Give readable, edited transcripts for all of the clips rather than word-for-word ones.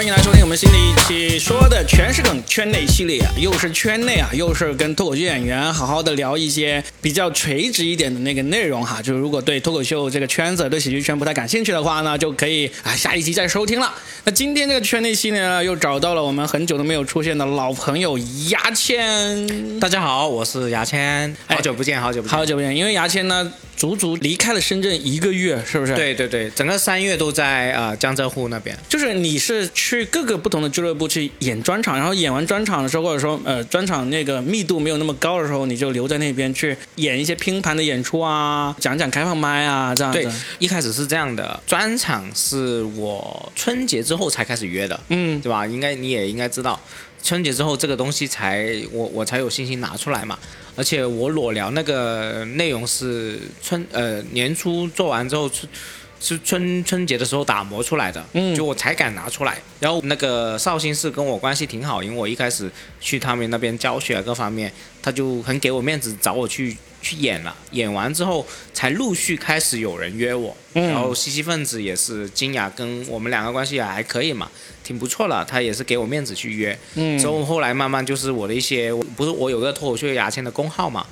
欢迎来收听我们新的一期，说的全是梗圈内系列，又是圈内啊，又是跟脱口秀演员好好的聊一些比较垂直一点的那个内容哈。就是如果对脱口秀这个圈子、对喜剧圈不太感兴趣的话呢，就可以啊下一期再收听了。那今天这个圈内系列呢，又找到了我们很久都没有出现的老朋友牙签。大家好，我是牙签，好久不见，好久不见，好久不见。因为牙签呢，足离开了深圳1个月，是不是？对对对，整个3月都在江浙沪那边。就是你是去各个不同的俱乐部去演专场，然后演完专场的时候，或者说专场那个密度没有那么高的时候，你就留在那边去演一些拼盘的演出啊，讲讲开放麦啊，这样子。对，一开始是这样的，专场是我春节之后才开始约的，嗯，对吧？应该你也应该知道，春节之后这个东西我才有信心拿出来嘛。而且我裸聊那个内容是年初做完之后是春节的时候打磨出来的，就我才敢拿出来。然后那个绍兴市跟我关系挺好，因为我一开始去他们那边教学各方面，他就很给我面子，找我去演了。演完之后才陆续开始有人约我，然后西西分子也是金雅跟我们两个关系也还可以嘛，挺不错了，他也是给我面子去约。之后后来慢慢就是我的一些，不是我有个脱口秀牙签的公号嘛，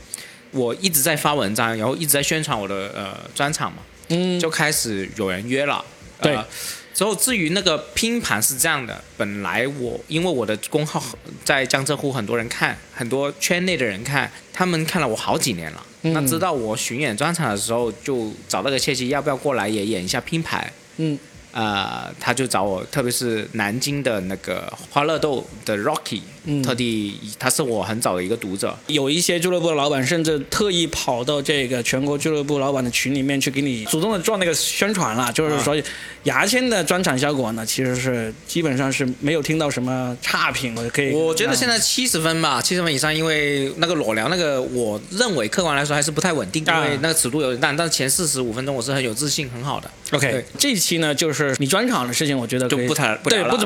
我一直在发文章，然后一直在宣传我的专场嘛。就开始有人约了，对。之后至于那个拼盘是这样的，本来因为我的公号在江浙沪很多人看，很多圈内的人看，他们看了我好几年了。那知道我巡演专场的时候，就找到个契机，要不要过来也演一下拼盘？他就找我，特别是南京的那个花乐豆的 Rocky，特地他是我很早的一个读者。有一些俱乐部的老板甚至特意跑到这个全国俱乐部老板的群里面去给你主动的做那个宣传了，就是说牙签的专场效果呢，其实是基本上是没有听到什么差评，我觉得现在70分吧，70分以上，因为那个裸聊那个，我认为客观来说还是不太稳定，因为那个尺度有点大，但前45分钟我是很有自信，很好的。OK， 这一期呢就是。你专场的事情，我觉得就不怎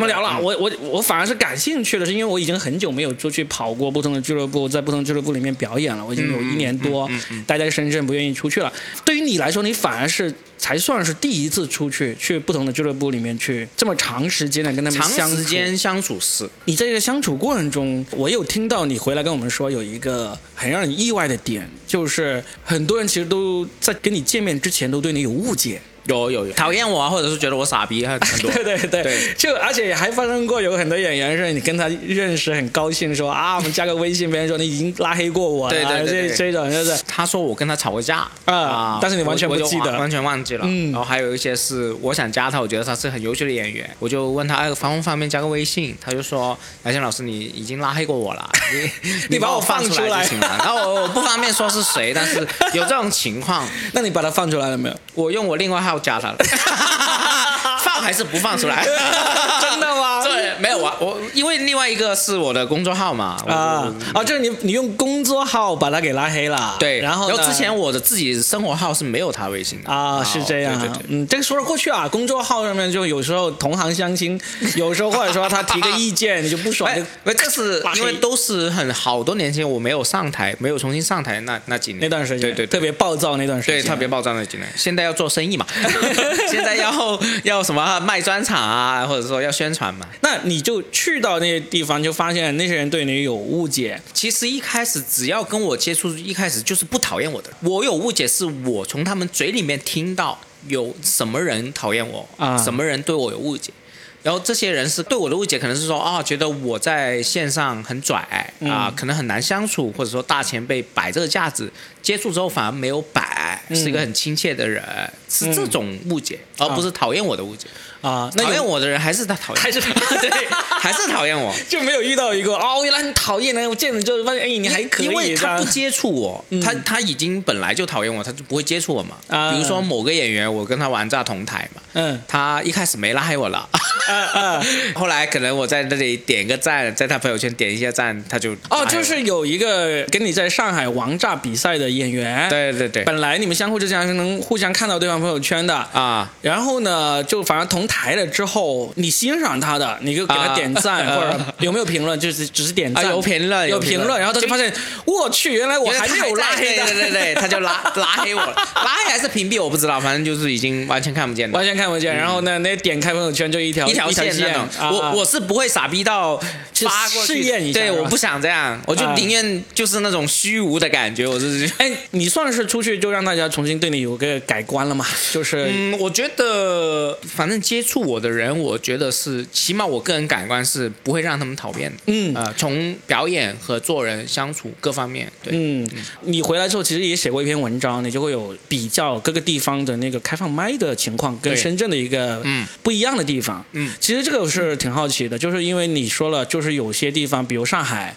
么聊了。我反而是感兴趣的，是因为我已经很久没有出去跑过不同的俱乐部，在不同俱乐部里面表演了。我已经有1年多待在深圳，不愿意出去了。对于你来说，你反而是才算是第一次出去不同的俱乐部里面去这么长时间的跟他们长时间相处是。你在这个相处过程中，我有听到你回来跟我们说有一个很让人意外的点，就是很多人其实都在跟你见面之前都对你有误解。有讨厌我啊，或者是觉得我傻逼很多。对，就而且还发生过有很多演员是你跟他认识很高兴说啊，我们加个微信，别人说你已经拉黑过我了，对，这种就是他说我跟他吵过架啊，但是你完全不记得，完全忘记了。然后还有一些是我想加他，我觉得他是很优秀的演员，我就问他方便加个微信，他就说牙签老师你已经拉黑过我了，你把我放出来就行了。然后我不方便说是谁，但是有这种情况。那你把他放出来了没有？我用我另外要加他了，放还是不放出来？真的吗？对，没有啊，我因为另外一个是我的工作号嘛，就是你用工作号把他给拉黑了，对，然后之前我的自己生活号是没有他微信的啊，是这样，对，这个说得过去啊，工作号上面就有时候同行相亲，有时候或者说他提个意见你就不爽，这是因为都是好多年前我没有上台，没有重新上台那几年那段时间，对，特别暴躁那段时间，对，特别暴躁那几年，现在要做生意嘛。现在要什么卖专场啊，或者说要宣传嘛。那你就去到那些地方，就发现那些人对你有误解。其实一开始只要跟我接触，一开始就是不讨厌我的。我有误解，是我从他们嘴里面听到有什么人讨厌我，什么人对我有误解。然后这些人是对我的误解，可能是说觉得我在线上很拽可能很难相处，或者说大前辈摆这个架子，接触之后反而没有摆，是一个很亲切的人，是这种误解，而不是讨厌我的误解。讨厌我的人还是他讨厌，还是讨厌我，就没有遇到一个原来很讨厌的，我见了就发现你还可以，因为他不接触我，他已经本来就讨厌我，他就不会接触我嘛。比如说某个演员，我跟他玩炸同台嘛，他一开始没拉黑我了，后来可能我在那里点个赞，在他朋友圈点一下赞，他就就是有一个跟你在上海王炸比赛的演员，对对对，本来你们相互之间是能互相看到对方朋友圈的啊。然后呢，就反正同台了之后，你欣赏他的，你就给他点赞，或者有没有评论，就是只是点赞。有评论，有评论，然后他就发现，我去，原来我还没有拉黑的，对，他就拉黑我了，拉黑还是屏蔽我不知道，反正就是已经完全看不见了，完全看不见。然后呢，那点开朋友圈就一条线那种。我是不会傻逼到发过去试验一下，对，我不想这样，我就宁愿就是那种虚无的感觉，我是。哎，你算是出去就让大家重新对你有个改观了嘛？就是，我觉得反正接触我的人，我觉得是起码我个人感官是不会让他们讨厌的。从表演和做人相处各方面，对。你回来之后其实也写过一篇文章，你就会有比较各个地方的那个开放麦的情况跟深圳的一个不一样的地方。其实这个是挺好奇的，就是因为你说了，就是有些地方，比如上海，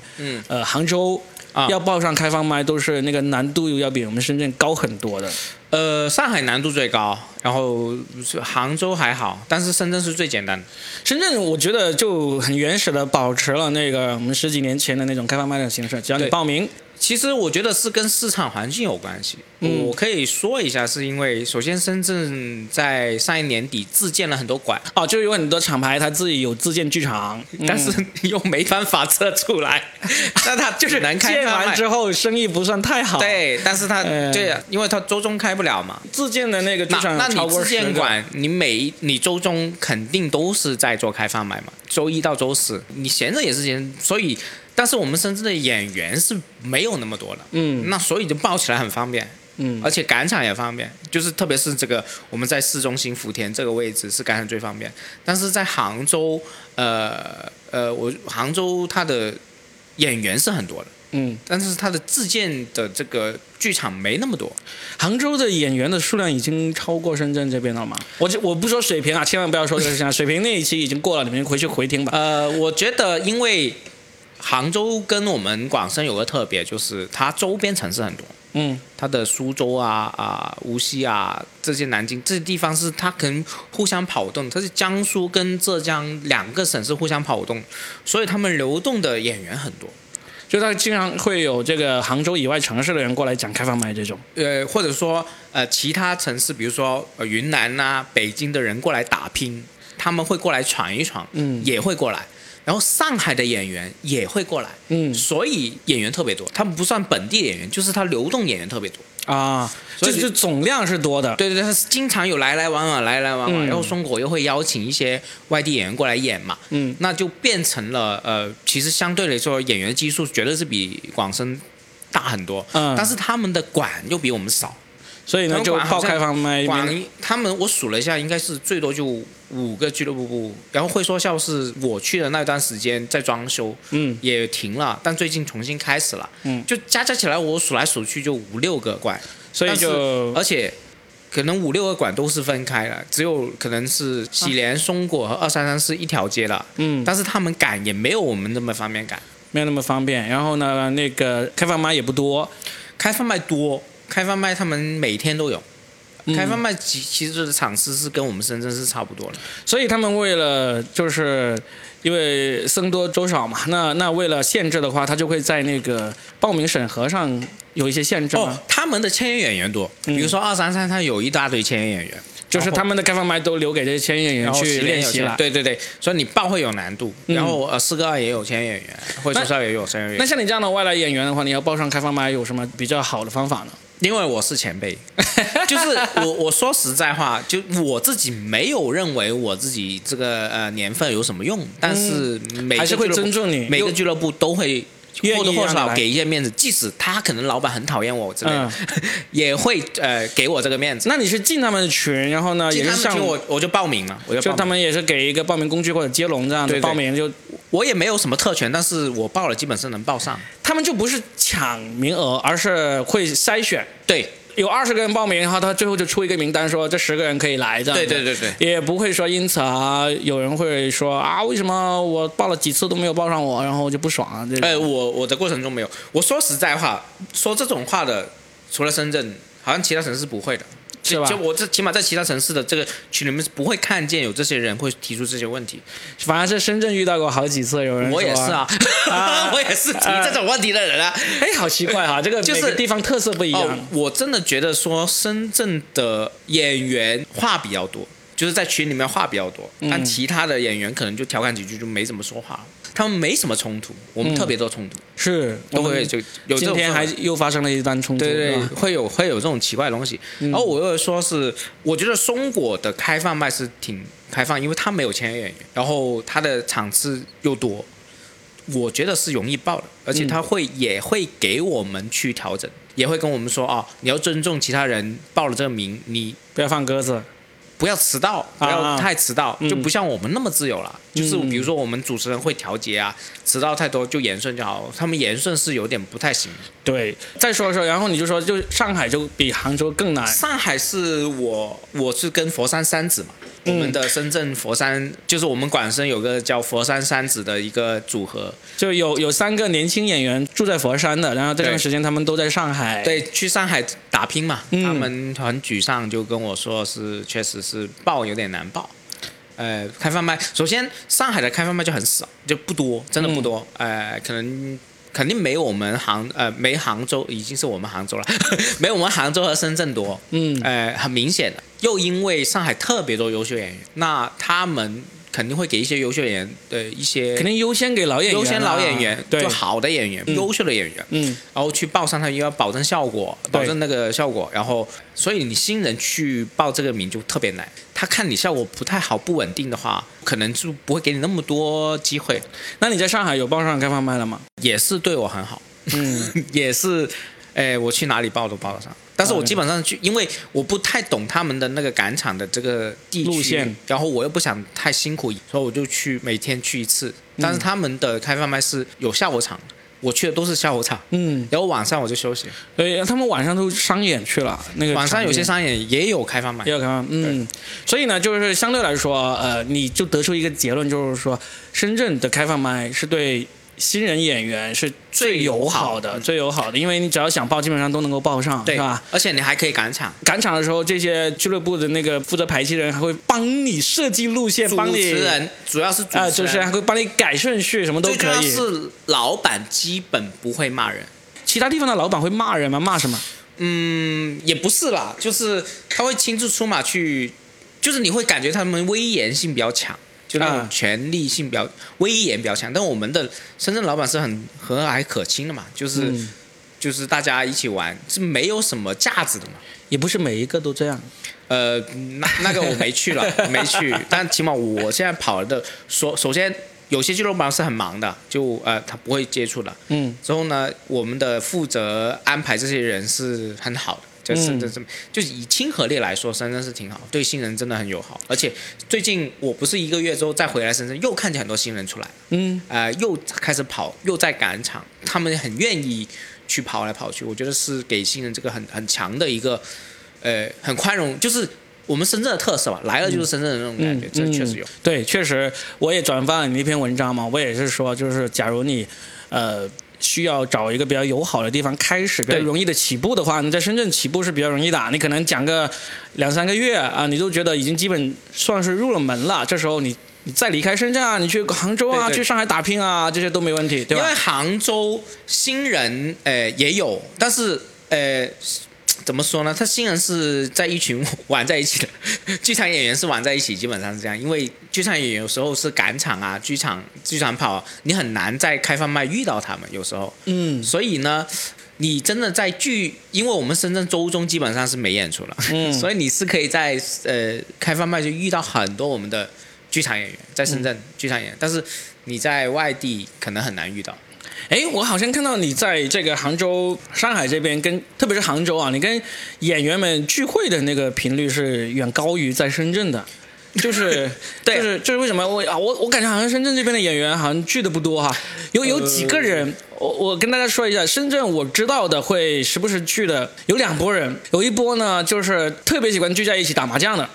杭州。要报上开放麦都是那个难度要比我们深圳高很多的。上海难度最高，然后杭州还好，但是深圳是最简单的。深圳我觉得就很原始的保持了那个我们十几年前的那种开放麦的形式，只要你报名。其实我觉得是跟市场环境有关系，我可以说一下，是因为首先深圳在上一年底自建了很多馆，就有很多厂牌他自己有自建剧场，但是又没办法测出来，那他就是建完之后生意不算太好，对，但是他对，因为他周中开不了嘛，自建的那个剧场那你自建馆，你周中肯定都是在做开放麦嘛，周一到周四你闲着也是闲，所以。但是我们深圳的演员是没有那么多的，那所以就报起来很方便，而且赶场也方便，就是特别是这个我们在市中心福田这个位置是赶场最方便。但是在杭州，杭州它的演员是很多的，但是它的自建的这个剧场没那么多。杭州的演员的数量已经超过深圳这边了吗？我不说水平啊，千万不要说这个事情，水平那一期已经过了，你们回去回听吧。我觉得因为。杭州跟我们广深有个特别，就是它周边城市很多，它的苏州啊、无锡啊这些南京这些地方是它可能互相跑动，它是江苏跟浙江两个省市互相跑动，所以他们流动的演员很多，就他经常会有这个杭州以外城市的人过来讲开放麦这种，或者说其他城市，比如说云南啊、北京的人过来打拼，他们会过来闯一闯，也会过来。然后上海的演员也会过来，所以演员特别多，他们不算本地演员，就是他流动演员特别多啊，所以就总量是多的。对对对，他经常有来来往往，来来往往，然后松果又会邀请一些外地演员过来演嘛，那就变成了其实相对来说演员基数绝对是比广深大很多，但是他们的馆又比我们少，所以呢就报开放麦，他们我数了一下，应该是最多就5个俱乐部，然后会说笑是我去的那段时间在装修，也停了，但最近重新开始了，就加起来我数来数去就5-6个馆，所以就而且可能5-6个馆都是分开了，只有可能是喜莲、松果和233是一条街了，但是他们赶也没有我们那么方便赶，没有那么方便。然后呢，那个开放麦也不多，开放麦多。开放麦他们每天都有，开放麦其实的场次是跟我们深圳是差不多的，所以他们为了就是因为僧多粥少嘛，那为了限制的话，他就会在那个报名审核上有一些限制。他们的签约演员多，比如说233他有一大堆签约演员，就是他们的开放麦都留给这些签约演员去练习了。对对对，所以你报会有难度。然后4个2也有签约演员，或者说也有签约演员。那像你这样的外来演员的话，你要报上开放麦有什么比较好的方法呢？因为我是前辈，就是我说实在话，就我自己没有认为我自己这个年份有什么用，但是还是会尊重你，每个俱乐部都会或多或少给一些面子，即使他可能老板很讨厌我之类的，也会给我这个面子。那你是进他们的群，然后呢也是像我就报名了，就他们也是给一个报名工具或者接龙这样的报名，就我也没有什么特权，但是我报了基本上能报上。他们就不是抢名额，而是会筛选。对。有20个人报名，然后他最后就出一个名单，说这10个人可以来这样。对对对对，也不会说因此啊，有人会说啊，为什么我报了几次都没有报上我，然后就不爽啊。我的过程中没有。我说实在话，说这种话的，除了深圳，好像其他城市不会的。是吧？就我这起码在其他城市的这个群里面不会看见有这些人会提出这些问题，反而是深圳遇到过好几次有人说我也是啊，我也是提这种问题的人啊。哎，好奇怪哈，这个每个地方特色不一样。就是我真的觉得说深圳的演员话比较多，就是在群里面话比较多，但其他的演员可能就调侃几句就没怎么说话，他们没什么冲突，我们特别多冲突，是都会就有。今天还又发生了一段冲突，对对，会有这种奇怪的东西。然后我又说是，我觉得松果的开放麦是挺开放，因为他没有签约演员，然后他的场次又多，我觉得是容易爆的，而且他会也会给我们去调整，也会跟我们说啊，你要尊重其他人报了这个名，你不要放鸽子。不要迟到，不要太迟到，就不像我们那么自由了。就是比如说我们主持人会调节啊，迟到太多就言顺就好，他们言顺是有点不太行。对，再说一说，然后你就说，就上海就比杭州更难。上海是我是跟佛山三子嘛，我们的深圳佛山就是我们广深有个叫佛山三子的一个组合，就有3个年轻演员住在佛山的，然后这段时间他们都在上海，对，去上海打拼嘛。他们很沮丧，就跟我说是确实。是爆有点难爆，开放麦首先上海的开放麦就很少，就不多，真的不多，可能肯定没我们杭州已经是我们杭州了，没我们杭州和深圳多，很明显的，又因为上海特别多优秀演员，那他们肯定会给一些优秀演员的一些，肯定优先给老演员，优先老演员，对，就好的演员，优秀的演员，然后去报上他，又要保证效果，保证那个效果，然后所以你新人去报这个名就特别难，他看你效果不太好、不稳定的话，可能就不会给你那么多机会。那你在上海有报上开放麦了吗？也是对我很好，也是，我去哪里报都报得上。但是我基本上去，因为我不太懂他们的那个赶场的这个地区路线，然后我又不想太辛苦，所以我就去每天去一次。但是他们的开放麦是有下午场，我去的都是下午场，然后晚上我就休息。对，他们晚上都商演去了，那个晚上有些商演也有开放麦，也有开放，所以呢，就是相对来说，你就得出一个结论，就是说深圳的开放麦是对。新人演员是最友好的，最友好的，因为你只要想报，基本上都能够报上，对，是吧？而且你还可以赶场，赶场的时候，这些俱乐部的那个负责排期人还会帮你设计路线，帮你主持人，主要是主持人，就是还会帮你改顺序，什么都可以。最主要是老板基本不会骂人，其他地方的老板会骂人吗？骂什么？也不是啦，就是他会亲自出马去，就是你会感觉他们威严性比较强。就那种权力性比较威严比较强，但我们的深圳老板是很和蔼可亲的嘛，就是大家一起玩是没有什么架子的嘛，也不是每一个都这样。那个我没去了，没去，但起码我现在跑的首先有些俱乐部是很忙的，就他不会接触的，之后呢，我们的负责安排这些人是很好的。在深圳就是以亲和力来说，深圳是挺好，对新人真的很友好。而且最近我不是1个月之后再回来深圳，又看见很多新人出来，又开始跑，又在赶场，他们很愿意去跑来跑去。我觉得是给新人这个很强的一个，很宽容，就是。我们深圳的特色吧，来了就是深圳的那种感觉，这确实有。对，确实，我也转发了你那篇文章嘛，我也是说，就是假如你，需要找一个比较友好的地方开始，比较容易的起步的话，你在深圳起步是比较容易的，你可能讲个2-3个月啊，你都觉得已经基本算是入了门了，这时候你再离开深圳啊，你去杭州啊，去上海打拼啊，这些都没问题，对吧？因为杭州新人也有，但是怎么说呢？他新人是在一群玩在一起的，剧场演员是玩在一起，基本上是这样。因为剧场演员有时候是赶场啊，剧场跑，你很难在开放麦遇到他们，有时候。所以呢，你真的在因为我们深圳周中基本上是没演出了，所以你是可以在开放麦就遇到很多我们的剧场演员，在深圳剧场演员，但是你在外地可能很难遇到。哎，我好像看到你在这个杭州、上海这边特别是杭州啊，你跟演员们聚会的那个频率是远高于在深圳的，就是，对，就是为什么我感觉好像深圳这边的演员好像聚的不多哈，有几个人，我跟大家说一下，深圳我知道的会时不时聚的有2拨人，有一波呢就是特别喜欢聚在一起打麻将的，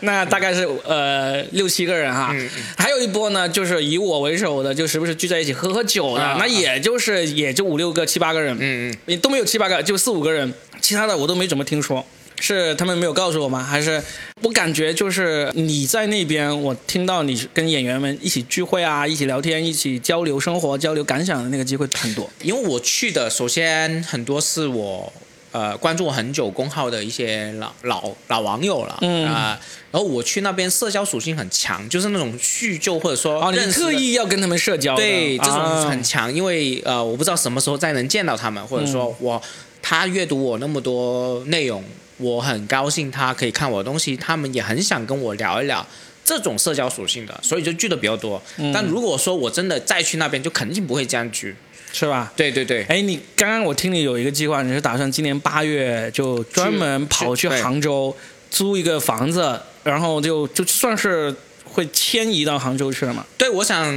那大概是6-7个人哈，还有一波呢就是以我为首的，就时不时聚在一起喝喝酒的，那也就5-6个、7-8个人，都没有7-8个，就4-5个人，其他的我都没怎么听说。是他们没有告诉我吗？还是我感觉就是你在那边，我听到你跟演员们一起聚会啊，一起聊天，一起交流生活、交流感想的那个机会很多。因为我去的，首先很多是我关注我很久公号的一些老网友了，然后我去那边社交属性很强，就是那种叙旧或者说你特意要跟他们社交的，对，这种很强，因为我不知道什么时候再能见到他们，或者说他阅读我那么多内容，我很高兴他可以看我的东西，他们也很想跟我聊一聊，这种社交属性的，所以就聚的比较多。但如果说我真的再去那边，就肯定不会这样聚。是吧？对对对。哎，你刚刚我听你有一个计划，你是打算今年8月就专门跑去杭州租一个房子，然后就算是会迁移到杭州去了嘛？对，我想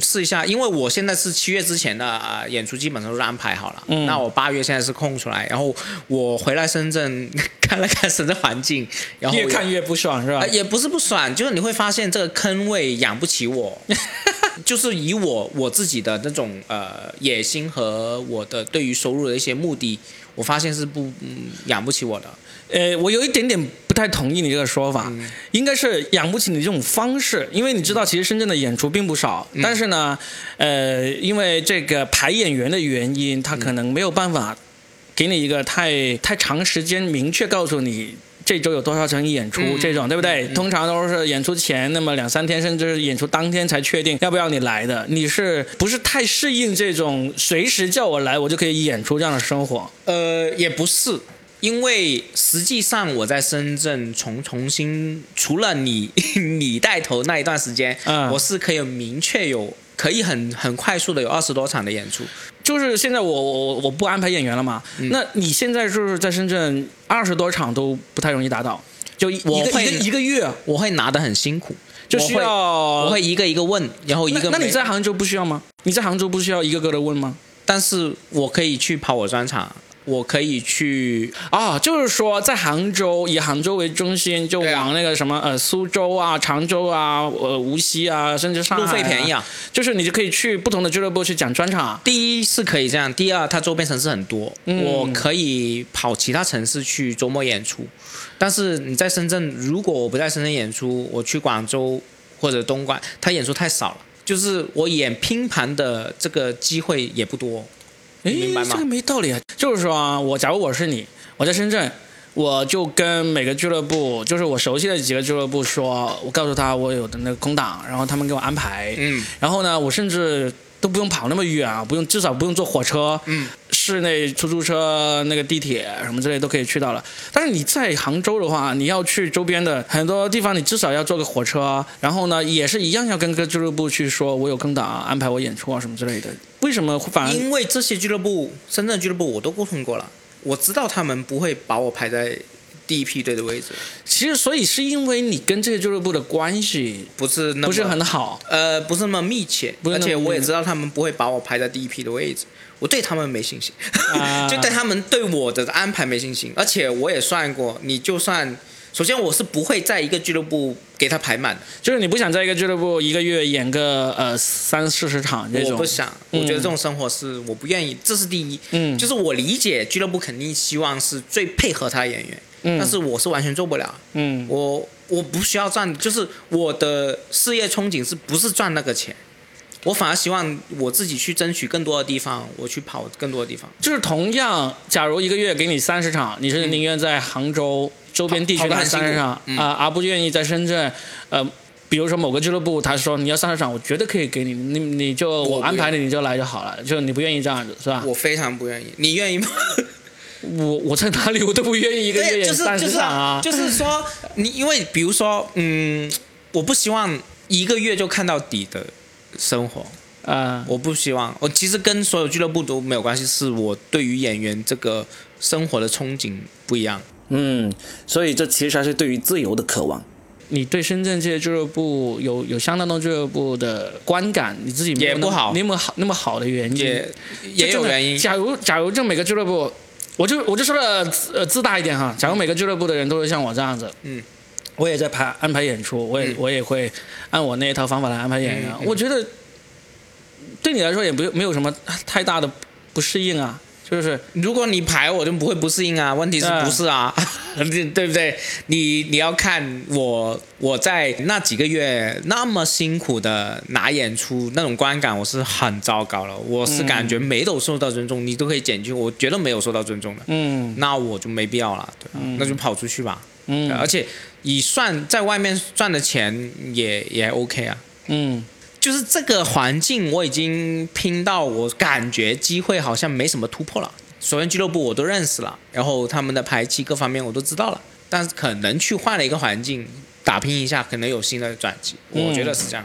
试一下，因为我现在是7月之前的演出基本上都是安排好了，那我8月现在是空出来，然后我回来深圳看了看深圳环境，然后越看越不爽是吧？也不是不爽，就是你会发现这个坑位养不起我。就是以我自己的那种野心和我的对于收入的一些目的，我发现是养不起我的。我有一点点不太同意你这个说法，应该是养不起你这种方式，因为你知道其实深圳的演出并不少，但是呢因为这个排演员的原因，他可能没有办法给你一个太长时间明确告诉你这周有多少场演出，这种对不对？通常都是演出前那么2-3天，甚至演出当天才确定要不要你来的。你是不是太适应这种随时叫我来我就可以演出这样的生活？也不是，因为实际上我在深圳重新除了你带头那一段时间，我是可以明确可以很快速的有20多场的演出。就是现在我不安排演员了嘛，那你现在就是在深圳20多场都不太容易达到，就一个月我会拿得很辛苦，就需要我会一个一个问，然后一个 那你在杭州不需要吗？你在杭州不需要一个个的问吗？但是我可以去跑我专场，我可以去就是说在杭州，以杭州为中心，就往那个什么苏州啊、常州啊、无锡啊，甚至上海，路费便宜啊，就是你就可以去不同的俱乐部去讲专场。第一是可以这样，第二它周边城市很多，我可以跑其他城市去周末演出。但是你在深圳，如果我不在深圳演出，我去广州或者东莞，它演出太少了，就是我演拼盘的这个机会也不多。这个没道理啊！就是说我假如我是你，我在深圳，我就跟每个俱乐部，就是我熟悉的几个俱乐部说，我告诉他我有的那个空档，然后他们给我安排。然后呢，我甚至都不用跑那么远啊，至少不用坐火车，室内出租车、那个地铁什么之类都可以去到了。但是你在杭州的话，你要去周边的很多地方，你至少要坐个火车，然后呢，也是一样要跟各俱乐部去说，我有空档安排我演出啊什么之类的。为什么反而？因为这些俱乐部，深圳俱乐部我都沟通过了，我知道他们不会把我排在第一批队的位置。其实，所以是因为你跟这些俱乐部的关系不是很好，不是那么密切，而且我也知道他们不会把我排在第一批的位置。我对他们没信心，就对他们对我的安排没信心。而且我也算过，你就算。首先，我是不会在一个俱乐部给他排满，就是你不想在一个俱乐部一个月演个30-40场这种。我不想，我觉得这种生活是我不愿意，这是第一。就是我理解俱乐部肯定希望是最配合他的演员，但是我是完全做不了。我不需要赚，就是我的事业憧憬是不是赚那个钱？我反而希望我自己去争取更多的地方，我去跑更多的地方。就是同样，假如一个月给你30场，你是宁愿在杭州周边地区拿30场而不愿意在深圳。比如说某个俱乐部，他说你要30场，我绝对可以给你，你就我安排你就来就好了，就你不愿意这样子是吧？我非常不愿意，你愿意吗？我在哪里我都不愿意一个月演30场啊！就是说，你因为比如说，我不希望一个月就看到底的。生活我不希望，我其实跟所有俱乐部都没有关系，是我对于演员这个生活的憧憬不一样。所以这其实还是对于自由的渴望。你对深圳这些俱乐部有相当多俱乐部的观感，你自己没有也不好，那么好的原因也有原因。假如这每个俱乐部，我就说的自大一点哈，假如每个俱乐部的人都是像我这样子，我也在安排演出，我也会按我那一套方法来安排演员。我觉得对你来说也没有什么太大的不适应啊，就是如果你排我就不会不适应啊，问题是不是啊？对不对？你要看我在那几个月那么辛苦的拿演出，那种观感我是很糟糕了，我是感觉没有受到尊重，你都可以减去，我觉得没有受到尊重的，那我就没必要了，对吧？那就跑出去吧，而且以算在外面赚的钱也 OK 啊，就是这个环境我已经拼到我感觉机会好像没什么突破了，首先俱乐部我都认识了，然后他们的排期各方面我都知道了，但是可能去换了一个环境打拼一下，可能有新的转机，我觉得是这样。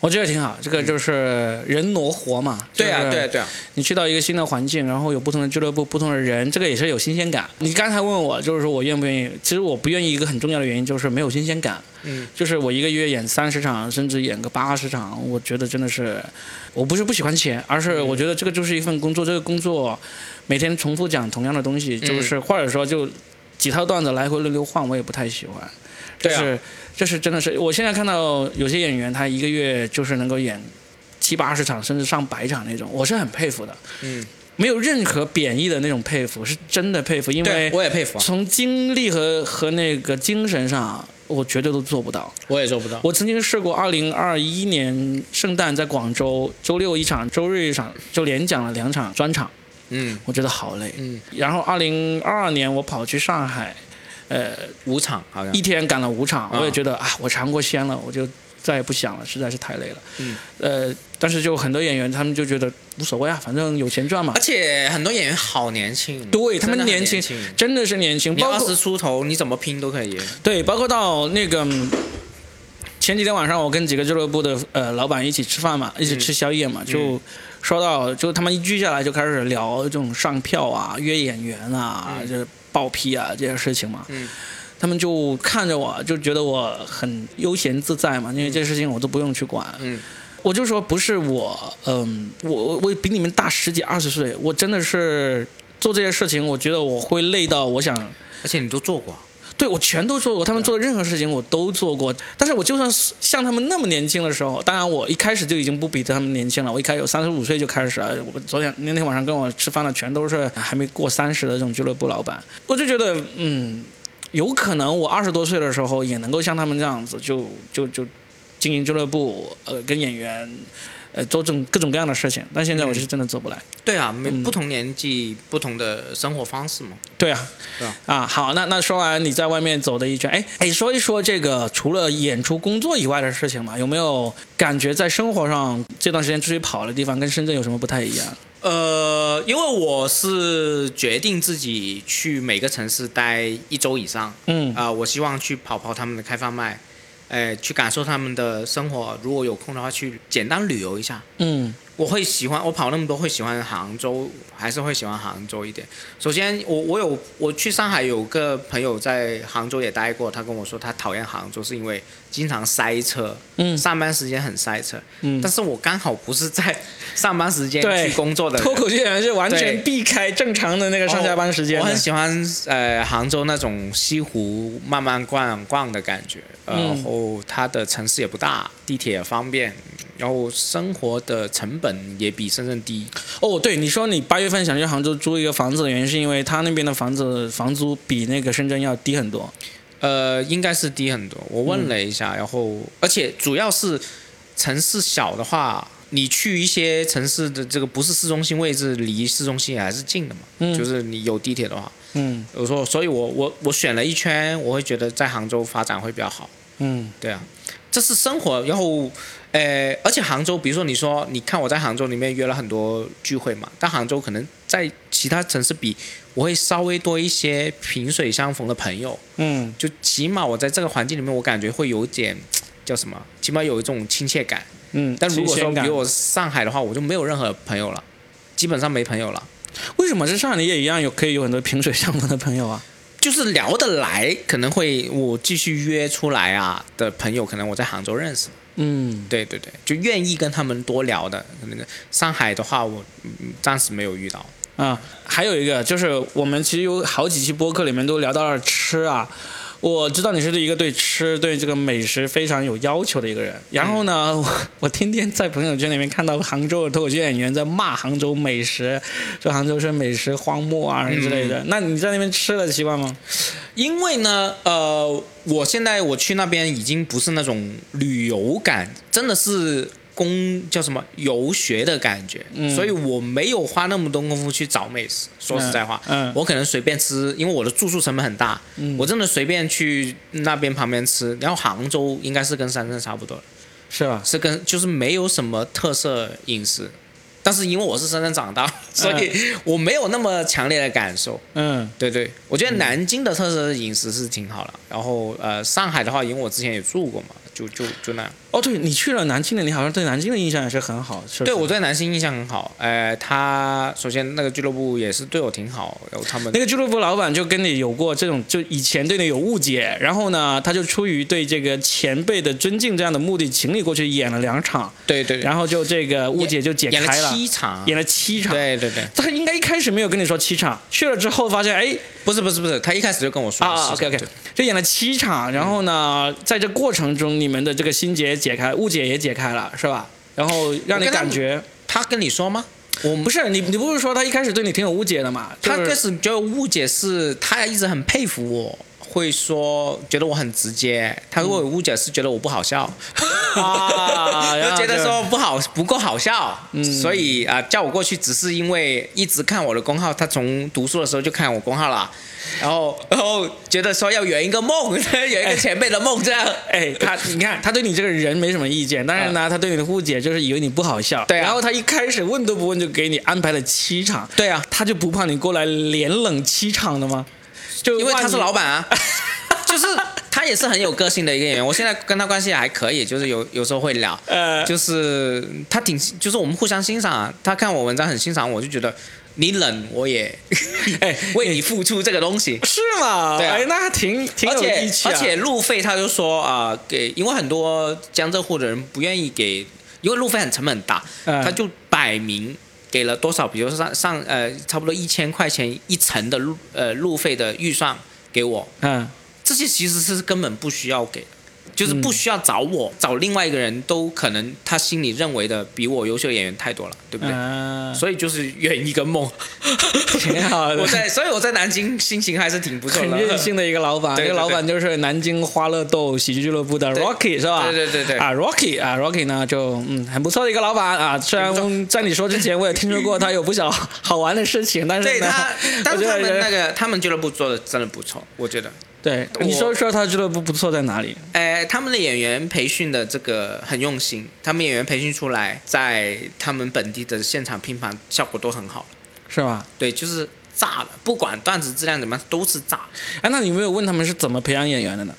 我觉得挺好，这个就是人挪活嘛，对啊对啊对啊，你去到一个新的环境，然后有不同的俱乐部不同的人，这个也是有新鲜感。你刚才问我就是说我愿不愿意，其实我不愿意一个很重要的原因就是没有新鲜感，就是我一个月演30场甚至演个80场，我觉得真的是，我不是不喜欢钱，而是我觉得这个就是一份工作，这个工作每天重复讲同样的东西，就是或者说就几套段子来回轮流换，我也不太喜欢。这是真的是，我现在看到有些演员他一个月就是能够演70-80场甚至上100场那种，我是很佩服的，没有任何贬义的那种佩服，是真的佩服，因为我也佩服，从精力和那个精神上我绝对都做不到，我也做不到。我曾经试过2021年圣诞在广州，周61场，周日1场，就连讲了2场专场，我觉得好累，然后2022年我跑去上海，5场好像一天赶了5场，我也觉得啊，我尝过鲜了，我就再也不想了，实在是太累了。但是就很多演员他们就觉得无所谓啊，反正有钱赚嘛。而且很多演员好年轻，对他们年轻，真的是年轻，你20出头你怎么拼都可以。对，包括到那个前几天晚上，我跟几个俱乐部的老板一起吃饭嘛，一起吃宵夜嘛，就说到就他们一聚下来就开始聊这种上票啊、约演员啊，就报批啊这些事情嘛，他们就看着我就觉得我很悠闲自在嘛，因为这些事情我都不用去管，我就说不是我，我比你们大10几20岁，我真的是做这些事情，我觉得我会累到我想，而且你都做过，对我全都做过，他们做的任何事情我都做过，但是我就算像他们那么年轻的时候，当然我一开始就已经不比他们年轻了，我一开始有35岁就开始了，我昨天那天晚上跟我吃饭的全都是还没过30的这种俱乐部老板，我就觉得有可能我20多岁的时候也能够像他们这样子，就经营俱乐部，跟演员，做各种各样的事情，但现在我是真的做不来。对啊，不同年纪不同的生活方式嘛。对啊，对啊。啊，好，那说完你在外面走的一圈，哎，说一说这个除了演出工作以外的事情嘛，有没有感觉在生活上这段时间出去跑的地方跟深圳有什么不太一样？因为我是决定自己去每个城市待1周以上，我希望去跑他们的开放麦。去感受他们的生活，如果有空的话去简单旅游一下。我会喜欢，我跑那么多会喜欢杭州，还是会喜欢杭州一点。首先我去上海有个朋友在杭州也待过，他跟我说他讨厌杭州是因为经常塞车，上班时间很塞车，但是我刚好不是在上班时间去工作的人，脱口秀演员是完全避开正常的那个上下班时间，我很喜欢杭州那种西湖慢慢逛的感觉，然后它的城市也不大，地铁也方便，然后生活的成本也比深圳低。对，你说你8月份想去杭州租一个房子的原因是因为他那边的房子房租比那个深圳要低很多。应该是低很多，我问了一下，然后而且主要是城市小的话，你去一些城市的这个不是市中心位置，离市中心还是近的嘛，就是你有地铁的话，我说所以我选了一圈，我会觉得在杭州发展会比较好。对啊，这是生活。然后而且杭州比如说你说你看我在杭州里面约了很多聚会嘛，但杭州可能在其他城市比我会稍微多一些萍水相逢的朋友，就起码我在这个环境里面我感觉会有点叫什么，起码有一种亲切感。但如果说比如我上海的话，我就没有任何朋友了，基本上没朋友了。为什么？在上海你也一样可以有很多萍水相逢的朋友啊，就是聊得来，可能会我继续约出来啊的朋友，可能我在杭州认识。对对对，就愿意跟他们多聊的。那个上海的话，我暂时没有遇到。还有一个就是，我们其实有好几期播客里面都聊到了吃啊。我知道你是一个对吃、对这个美食非常有要求的一个人。然后呢，我天天在朋友圈里面看到杭州的脱口秀演员在骂杭州美食，说杭州是美食荒漠啊之类的。那你在那边吃的习惯吗？因为呢我现在我去那边已经不是那种旅游感，真的是叫什么游学的感觉、所以我没有花那么多功夫去找美食，说实在话、我可能随便吃，因为我的住宿成本很大、我真的随便去那边旁边吃。然后杭州应该是跟深圳差不多，是吧？是跟就是没有什么特色饮食，但是因为我是深圳长大，所以我没有那么强烈的感受。嗯，对对，我觉得南京的特色饮食是挺好的，然后上海的话，因为我之前也住过嘛。就那样哦，对，你去了南京的，你好像对南京的印象也是很好，是不是？对，我对南京印象很好。他首先那个俱乐部也是对我挺好，然后他们那个俱乐部老板就跟你有过这种，就以前对你有误解，然后呢，他就出于对这个前辈的尊敬这样的目的，请你过去演了2场，对对，然后就这个误解就解开了，演了七场，对对对。他应该一开始没有跟你说7场，去了之后发现，哎，不是，他一开始就跟我说啊 ，OK， 就演了7场，然后呢，在这过程中你们的这个心结解开，误解也解开了，是吧？然后让你感觉他跟你说吗？我不是你不是说他一开始对你挺有误解的嘛？就是、他开始就误解是他一直很佩服我，会说觉得我很直接。他如果有误解是觉得我不好笑，啊，然后觉得说不够好笑，所以啊、叫我过去只是因为一直看我的公号，他从读书的时候就看我公号了。然后觉得说要圆一个梦，圆一个前辈的梦，这样。哎，你看他对你这个人没什么意见，但是呢，他对你的误解就是以为你不好笑。对、啊。然后他一开始问都不问就给你安排了7场。对啊，他就不怕你过来连冷7场的吗？就因为他是老板啊，就是他也是很有个性的一个演员。我现在跟他关系还可以，就是有时候会聊，就是他就是我们互相欣赏啊。他看我文章很欣赏，我就觉得。你冷我也为你付出这个东西、是吗？对、啊哎、那还挺有义气、啊、而且路费他就说给，因为很多江浙沪的人不愿意给，因为路费很成本很大、他就摆明给了多少，比如说差不多1000块钱一层的路费的预算给我，这些其实是根本不需要给，就是不需要找我、找另外一个人都可能他心里认为的比我优秀演员太多了，对不对？所以就是圆一个梦，挺好的。所以我在南京心情还是挺不错的，很任性的一个老板。对对对对，这个老板就是南京花乐豆喜剧俱乐部的 Rocky， 是吧？对对对对。啊 ，Rocky 呢就很不错的一个老板啊。虽然在你说之前我也听说过他有不少好玩的事情，但是呢，对他们他们俱乐部做的真的不错，我觉得。对，你说一说他俱乐部不错在哪里？他们的演员培训的这个很用心，他们演员培训出来，在他们本地的现场拼盘效果都很好，是吧？对，就是炸了，不管段子质量怎么样，都是炸。哎，那你有没有问他们是怎么培养演员的呢？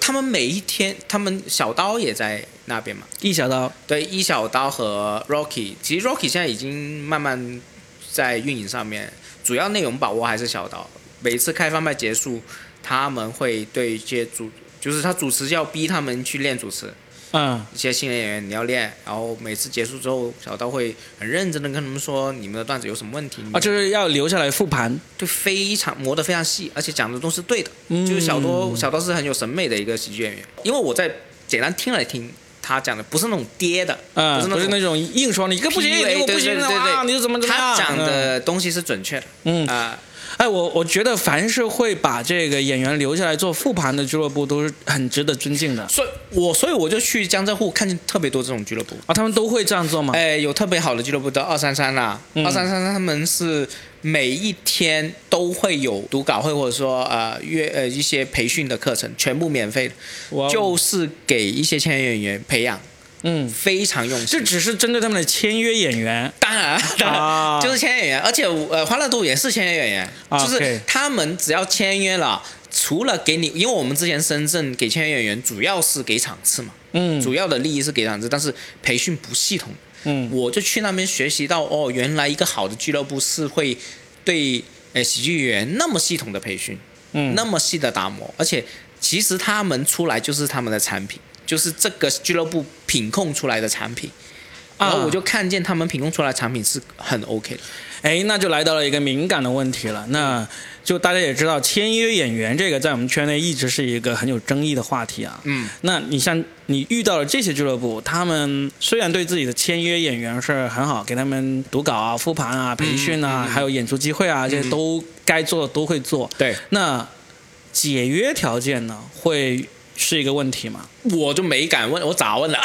他们每一天，他们小刀也在那边嘛？易小刀，对，易小刀和 Rocky， 其实 Rocky 现在已经慢慢在运营上面，主要内容把握还是小刀。每次开放麦结束，他们会对一些就是他主持要逼他们去练主持，一些新人演员你要练，然后每次结束之后，小刀会很认真的跟他们说你们的段子有什么问题，就是要留下来复盘，对，非常磨得非常细，而且讲的都是对的，就是小刀是很有审美的一个喜剧演员，因为我在简单听了听。他讲的不是那种爹的，不是那种硬说你这不行，你不行的话，你就怎么样？他讲的东西是准确的，我觉得凡是会把这个演员留下来做复盘的俱乐部都是很值得尊敬的。所以我就去江浙沪看见特别多这种俱乐部啊，他们都会这样做吗？有特别好的俱乐部的233啦，233他们是每一天都会有读稿会，或者说一些培训的课程，全部免费的， wow. 就是给一些签约演员培养，非常用心。这只是针对他们的签约演员，当然、就是签约演员，而且欢乐度也是签约演员，就是他们只要签约了，除了给你，因为我们之前深圳给签约演员主要是给场次嘛，主要的利益是给场次，但是培训不系统。我就去那边学习到原来一个好的俱乐部是会对喜剧演员那么系统的培训，那么细的打磨，而且其实他们出来就是他们的产品，就是这个俱乐部品控出来的产品，然后我就看见他们品控出来的产品是很 OK 的。那就来到了一个敏感的问题了，那就大家也知道签约演员这个在我们圈内一直是一个很有争议的话题啊。嗯，那你像你遇到了这些俱乐部，他们虽然对自己的签约演员是很好，给他们读稿啊、复盘啊、培训啊，还有演出机会啊，这些都该做的都会做。对，那解约条件呢，会是一个问题吗？我就没敢问，我咋问了？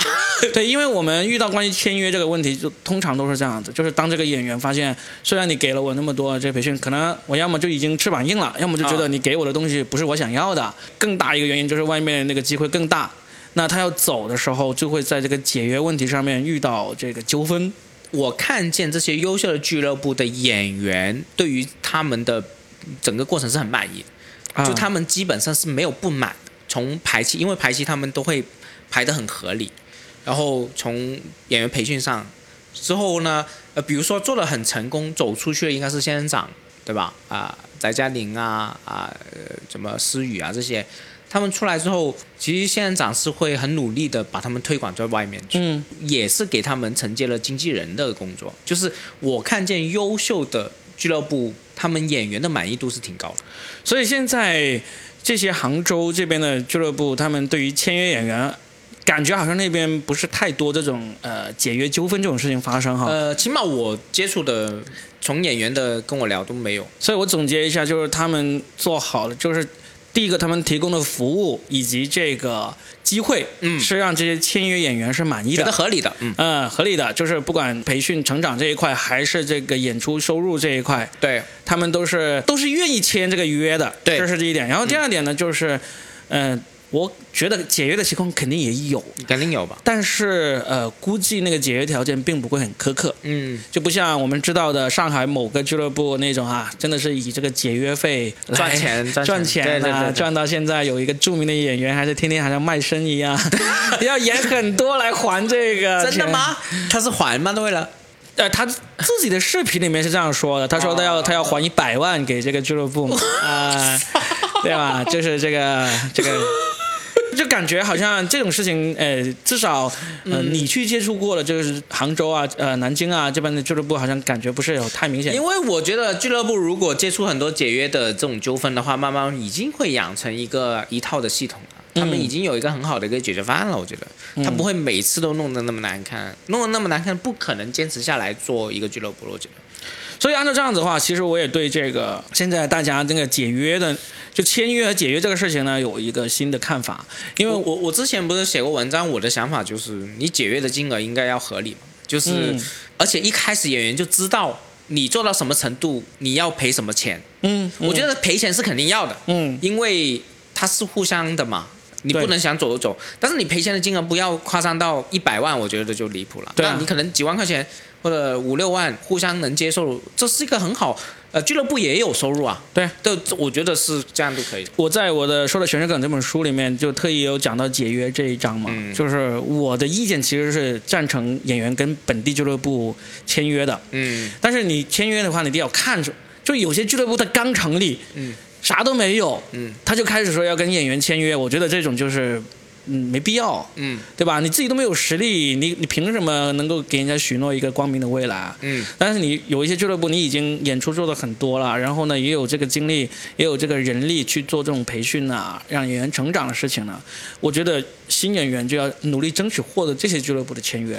对，因为我们遇到关于签约这个问题，就通常都是这样子，就是当这个演员发现，虽然你给了我那么多这培训，可能我要么就已经翅膀硬了，要么就觉得你给我的东西不是我想要的。更大一个原因就是外面那个机会更大，那他要走的时候，就会在这个解约问题上面遇到这个纠纷。我看见这些优秀的俱乐部的演员，对于他们的整个过程是很满意，就他们基本上是没有不满。从排期，因为排期他们都会排得很合理，然后从演员培训上之后呢，比如说做得很成功走出去的应该是仙人掌，对吧？翟嘉玲啊，什么思雨啊这些，他们出来之后，其实仙人掌是会很努力的把他们推广在外面去，也是给他们承接了经纪人的工作。就是我看见优秀的俱乐部，他们演员的满意度是挺高的，所以现在。这些杭州这边的俱乐部，他们对于签约演员，感觉好像那边不是太多这种解约纠纷这种事情发生哈。起码我接触的从演员的跟我聊都没有。所以我总结一下，就是他们做好了，就是第一个他们提供的服务以及这个机会，是让这些签约演员是满意的，觉得合理的，合理的，就是不管培训成长这一块，还是这个演出收入这一块，对。他们都是愿意签这个约的，对，这是第一点。然后第二点呢，就是，我觉得解约的情况肯定也有，肯定有吧。但是估计那个解约条件并不会很苛刻，就不像我们知道的上海某个俱乐部那种啊，真的是以这个解约费来赚钱，对，赚到现在有一个著名的演员还是天天好像卖身一样，要演很多来还这个。真的吗？他是还吗？对了。他自己的视频里面是这样说的，他说他要还100万给这个俱乐部对吧？就是这个，就感觉好像这种事情，至少你去接触过了，就是杭州啊、南京啊这边的俱乐部，好像感觉不是有太明显。因为我觉得俱乐部如果接触很多解约的这种纠纷的话，慢慢已经会养成一套的系统了。他们已经有一个很好的一个解决方案了，我觉得他不会每次都弄得那么难看，弄得那么难看不可能坚持下来做一个俱乐部，我觉得。所以按照这样子的话，其实我也对这个现在大家这个解约的，就签约和解约这个事情呢，有一个新的看法。因为我之前不是写过文章，我的想法就是，你解约的金额应该要合理嘛，就是而且一开始演员就知道。你做到什么程度，你要赔什么钱？我觉得赔钱是肯定要的，因为它是互相的嘛，你不能想走就走。但是你赔钱的金额不要夸张到100万，我觉得就离谱了。对啊，那你可能几万块钱或者5-6万，互相能接受，这是一个很好。俱乐部也有收入啊，对，我觉得是这样就可以。我在我的《说的全是梗》这本书里面就特意有讲到解约这一章嘛，就是我的意见其实是赞成演员跟本地俱乐部签约的，但是你签约的话，你得要看着，就有些俱乐部它刚成立，啥都没有，他就开始说要跟演员签约，我觉得这种就是。没必要，对吧？你自己都没有实力，你凭什么能够给人家许诺一个光明的未来？但是你有一些俱乐部，你已经演出做的很多了，然后呢，也有这个精力，也有这个人力去做这种培训啊，让演员成长的事情呢。我觉得新演员就要努力争取获得这些俱乐部的签约。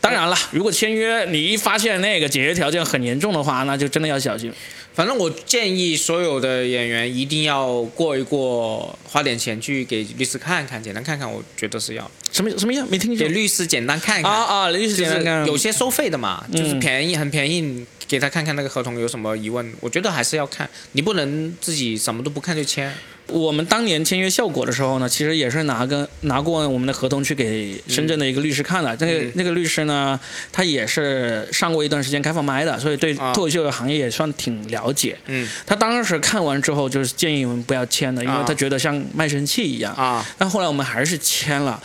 当然了，如果签约你一发现那个解约条件很严重的话，那就真的要小心。反正我建议所有的演员一定要过一过，花点钱去给律师看看，简单看看，我觉得是要什么样？没听清楚。给律师简单看看啊！律师简单看看，就是有些收费的嘛，就是便宜，很便宜，给他看看那个合同有什么疑问。我觉得还是要看，你不能自己什么都不看就签。我们当年签约效果的时候呢，其实也是拿过我们的合同去给深圳的一个律师看的。那个律师呢，他也是上过一段时间开放麦的，所以对脱口秀的行业也算挺了解。他当时看完之后就是建议我们不要签的，因为他觉得像卖身契一样。但后来我们还是签了。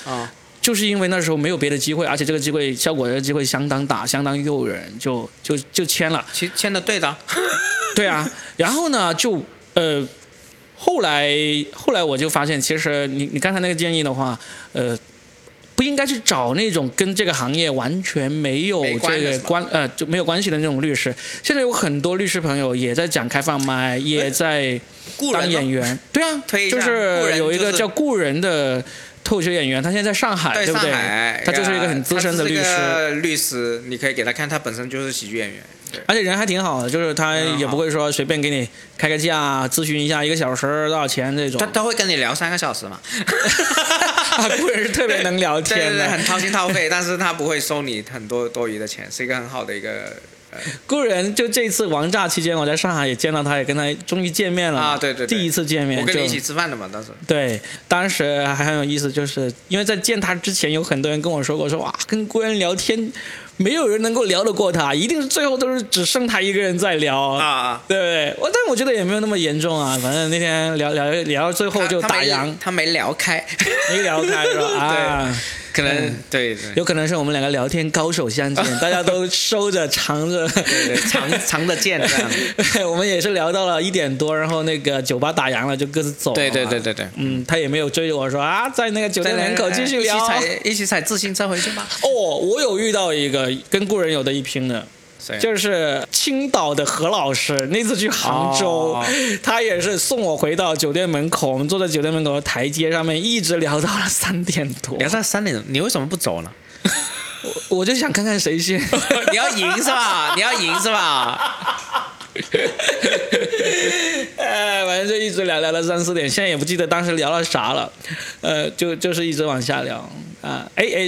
就是因为那时候没有别的机会，而且这个机会效果的机会相当大，相当诱人，就签了。其实签的对的。对啊，然后呢，就后来我就发现，其实你刚才那个建议的话，不应该去找那种跟这个行业完全没有这个就没有关系的那种律师。现在有很多律师朋友也在讲开放麦，也在当演员。对啊，就是有一个叫雇人的脱口秀演员，他现在在上海，对不对？他就是一个很资深的律师。你可以给他看，他本身就是喜剧演员。而且人还挺好的，就是他也不会说随便给你开个价，咨询一下1个小时多少钱这种。他会跟你聊3个小时嘛？他固然是特别能聊天的，对对对，很掏心掏肺，但是他不会收你很多多余的钱，是一个很好的一个。固然就这次王炸期间，我在上海也见到他，也跟他终于见面了啊！对对对，第一次见面，我跟你一起吃饭的嘛，当时。对，当时还很有意思，就是因为在见他之前，有很多人跟我说过，说哇，跟固然聊天，没有人能够聊得过他，一定是最后都是只剩他一个人在聊啊，对不对？但我觉得也没有那么严重啊，反正那天聊到最后就打烊，他没聊开，没聊开是吧？啊。可能对，有可能是我们两个聊天高手相见，大家都收着藏着，藏着剑这样子。我们也是聊到了1点多，然后那个酒吧打烊了，就各自走了。对，他也没有追着我说啊，在那个酒店门口继续聊，一起踩自行车回去吧。哦，我有遇到一个跟故人有的一拼的。就是青岛的何老师，那次去杭州，他也是送我回到酒店门口，我们坐在酒店门口的台阶上面，一直聊到了3点多。聊到3点，你为什么不走呢？我就想看看谁先。你要赢是吧？反正就一直聊到3、4点，现在也不记得当时聊了啥了，就是一直往下聊啊。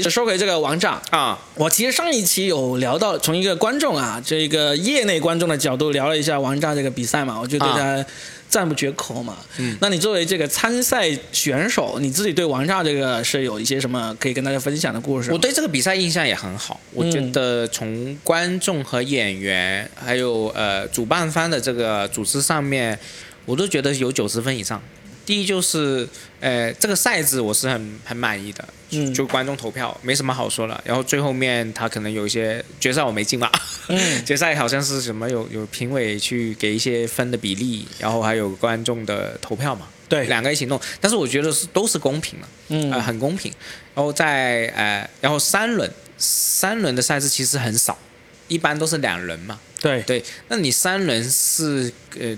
说回这个王炸啊，我其实上一期有聊到，从一个观众啊，这个业内观众的角度聊了一下王炸这个比赛嘛，我就对他赞不绝口嘛。那你作为这个参赛选手，你自己对王炸这个是有一些什么可以跟大家分享的故事？我对这个比赛印象也很好，我觉得从观众和演员，还有主办方的这个组织上面，我都觉得有90分以上。第一就是，这个赛制我是很满意的，就观众投票没什么好说了。然后最后面他可能有一些决赛我没进吧，决赛好像是什么有评委去给一些分的比例，然后还有观众的投票嘛，对，两个一起弄。但是我觉得都是公平的，很公平。然后然后三轮的赛制其实很少，一般都是2轮嘛。对，那你3轮是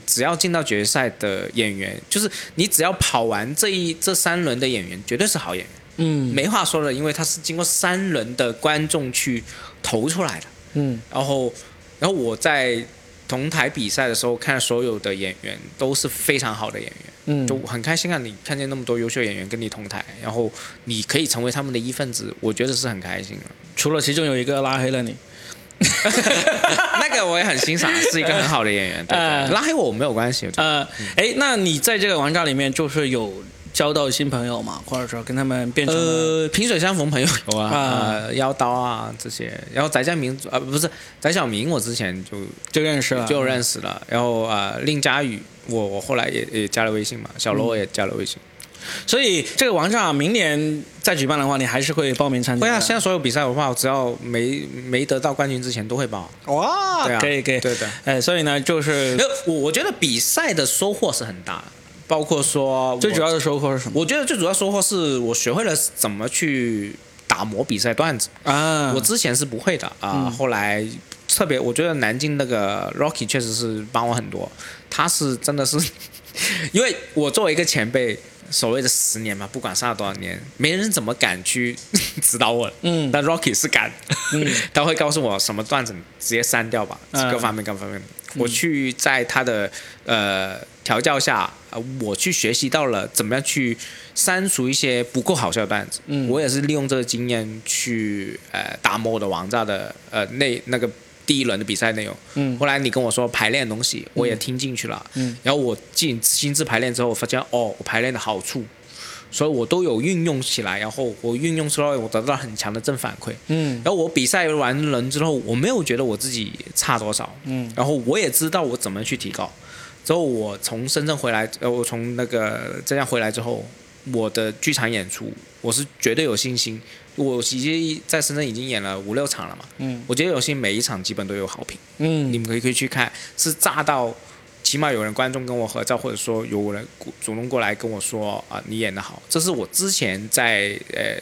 只要进到决赛的演员，就是你只要跑完这3轮的演员，绝对是好演员，没话说了，因为他是经过3轮的观众去投出来的，然后我在同台比赛的时候看所有的演员都是非常好的演员，就很开心啊！你看见那么多优秀演员跟你同台，然后你可以成为他们的一份子，我觉得是很开心的。除了其中有一个拉黑了你。那个我也很欣赏，是一个很好的演员。对，拉黑我没有关系。那你在这个王炸里面就是有交到新朋友吗？或者说跟他们变成萍水相逢朋友有妖刀啊这些。然后翟小明，我之前就认识了，然后令佳宇，我后来也加了微信嘛，小罗也加了微信。所以这个王炸明年再举办的话，你还是会报名参加？对啊，现在所有比赛的话，我只要没得到冠军之前都会报。哇，对啊，可以，对的。所以呢，就是我觉得比赛的收获是很大的，包括说最主要的收获是什么？我觉得最主要收获是我学会了怎么去打磨比赛段子啊，我之前是不会的后来。特别，我觉得南京那个 Rocky 确实是帮我很多，他是真的是，因为我作为一个前辈，所谓的10年嘛，不管上了多少年，没人怎么敢去指导我，但 Rocky 是敢，他会告诉我什么段子直接删掉吧，各方面，我去在他的调教下，我去学习到了怎么样去删除一些不够好笑的段子，我也是利用这个经验去打磨我的王炸的那个。第一轮的比赛内容，后来你跟我说排练的东西，我也听进去了，然后我进心智排练之后，我发现我排练的好处，所以我都有运用起来，然后我运用之后，我得到很强的正反馈，然后我比赛完人之后，我没有觉得我自己差多少，然后我也知道我怎么去提高，之后我从深圳回来，我从那个浙江回来之后，我的剧场演出我是绝对有信心。我其实在深圳已经演了5、6场了嘛，我觉得有些每一场基本都有好评，你们可以去看，是炸到起码有人观众跟我合照，或者说有人主动过来跟我说啊，你演得好，这是我之前在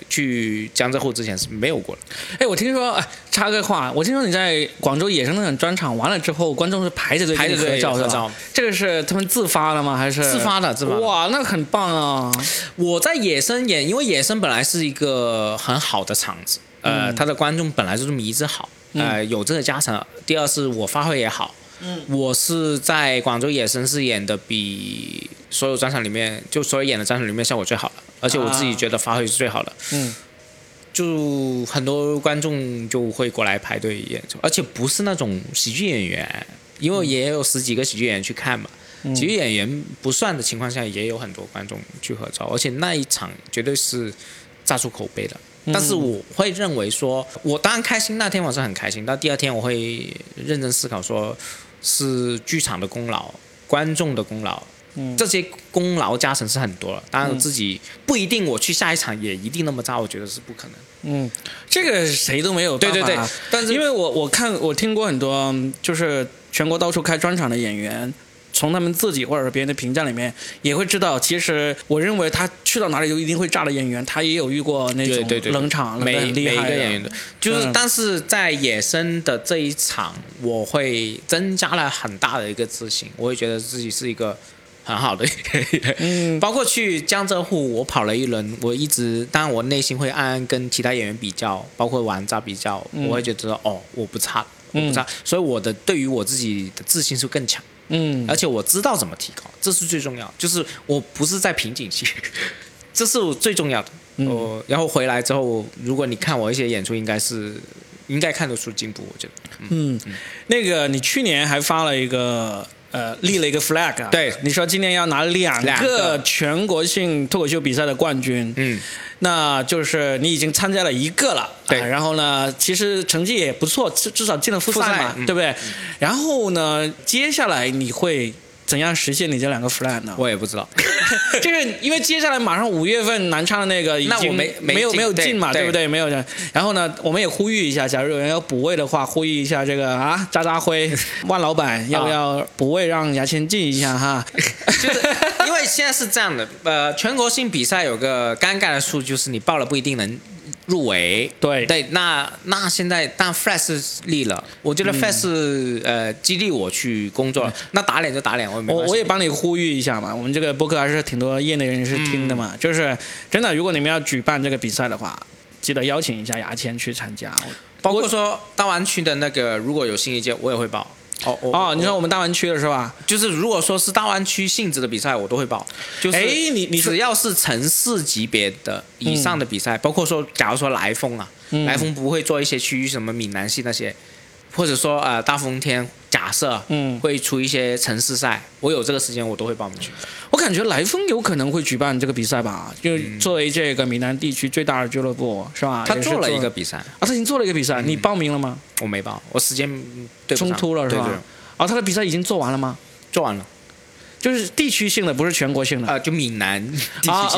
去江浙沪之前是没有过的。哎，我听说，插个话，我听说你在广州野生那场专场完了之后，观众是排着队跟你合照，这个是他们自发的吗？还是自发的？哇，那很棒啊！我在野生演，因为野生本来是一个很好的场子，他的观众本来就是迷之好，有这个加成。第二是我发挥也好。我是在广州野生是演的比所有专场里面，就所有演的专场里面效果最好了，而且我自己觉得发挥是最好的。就很多观众就会过来排队演出，而且不是那种喜剧演员，因为也有十几个喜剧演员去看嘛，喜剧演员不算的情况下，也有很多观众去合照，而且那一场绝对是炸出口碑的。但是我会认为说，我当然开心，那天我是很开心，但第二天我会认真思考说，是剧场的功劳，观众的功劳，这些功劳加成是很多了。当然我自己不一定，我去下一场也一定那么炸，我觉得是不可能。这个谁都没有办法。对，但是因为我听过很多，就是全国到处开专场的演员。从他们自己或者是别人的评价里面也会知道，其实我认为他去到哪里就一定会炸的演员，他也有遇过那种冷场，每一个演员的，就是但是在野生的这一场，我会增加了很大的一个自信，我会觉得自己是一个很好的演员。包括去江浙沪，我跑了一轮，我一直，当然我内心会暗暗跟其他演员比较，包括玩渣比较，我会觉得我不差，所以我的对于我自己的自信是更强。而且我知道怎么提高，这是最重要，就是我不是在瓶颈期，这是我最重要的。然后回来之后，如果你看我一些演出，应该看得出进步，我觉得。那个你去年还发了一个立了一个 flag， 对，你说今年要拿两个全国性脱口秀比赛的冠军，那就是你已经参加了一个了，对，然后呢，其实成绩也不错，至少进了复赛嘛，对不对？然后呢，接下来你会怎样实现你这两个 flag 呢？我也不知道，就是因为接下来马上5月份南昌的那个已经没有进嘛，对不对？没有进。然后呢，我们也呼吁一下，假如有人要补位的话，呼吁一下这个渣辉万老板要不要补位让牙签进一下哈？就是因为现在是这样的，全国性比赛有个尴尬的数，就是你报了不一定能入围，对，那现在但 Fresh 是立了，我觉得 Fresh 激励我去工作了，那打脸就打脸，我也帮你呼吁一下嘛，我们这个播客还是挺多业内人士听的嘛，就是真的，如果你们要举办这个比赛的话，记得邀请一下牙签去参加，包括说大湾区的那个，如果有新一届我也会报。你说我们大湾区的是吧？就是如果说是大湾区性质的比赛，我都会报。就是你只要是城市级别的以上的比赛，包括说，假如说来风来风不会做一些区域什么闽南系那些，或者说大风天假设会出一些城市赛，我有这个时间我都会报名去。我感觉来风有可能会举办这个比赛吧，因为作为这个闽南地区最大的俱乐部是吧？他做了一个比赛他已经做了一个比赛，你报名了吗？我没报，我时间对不上，冲突了是吧？他的比赛已经做完了吗？做完了，就是地区性的，不是全国性的就闽南地区性的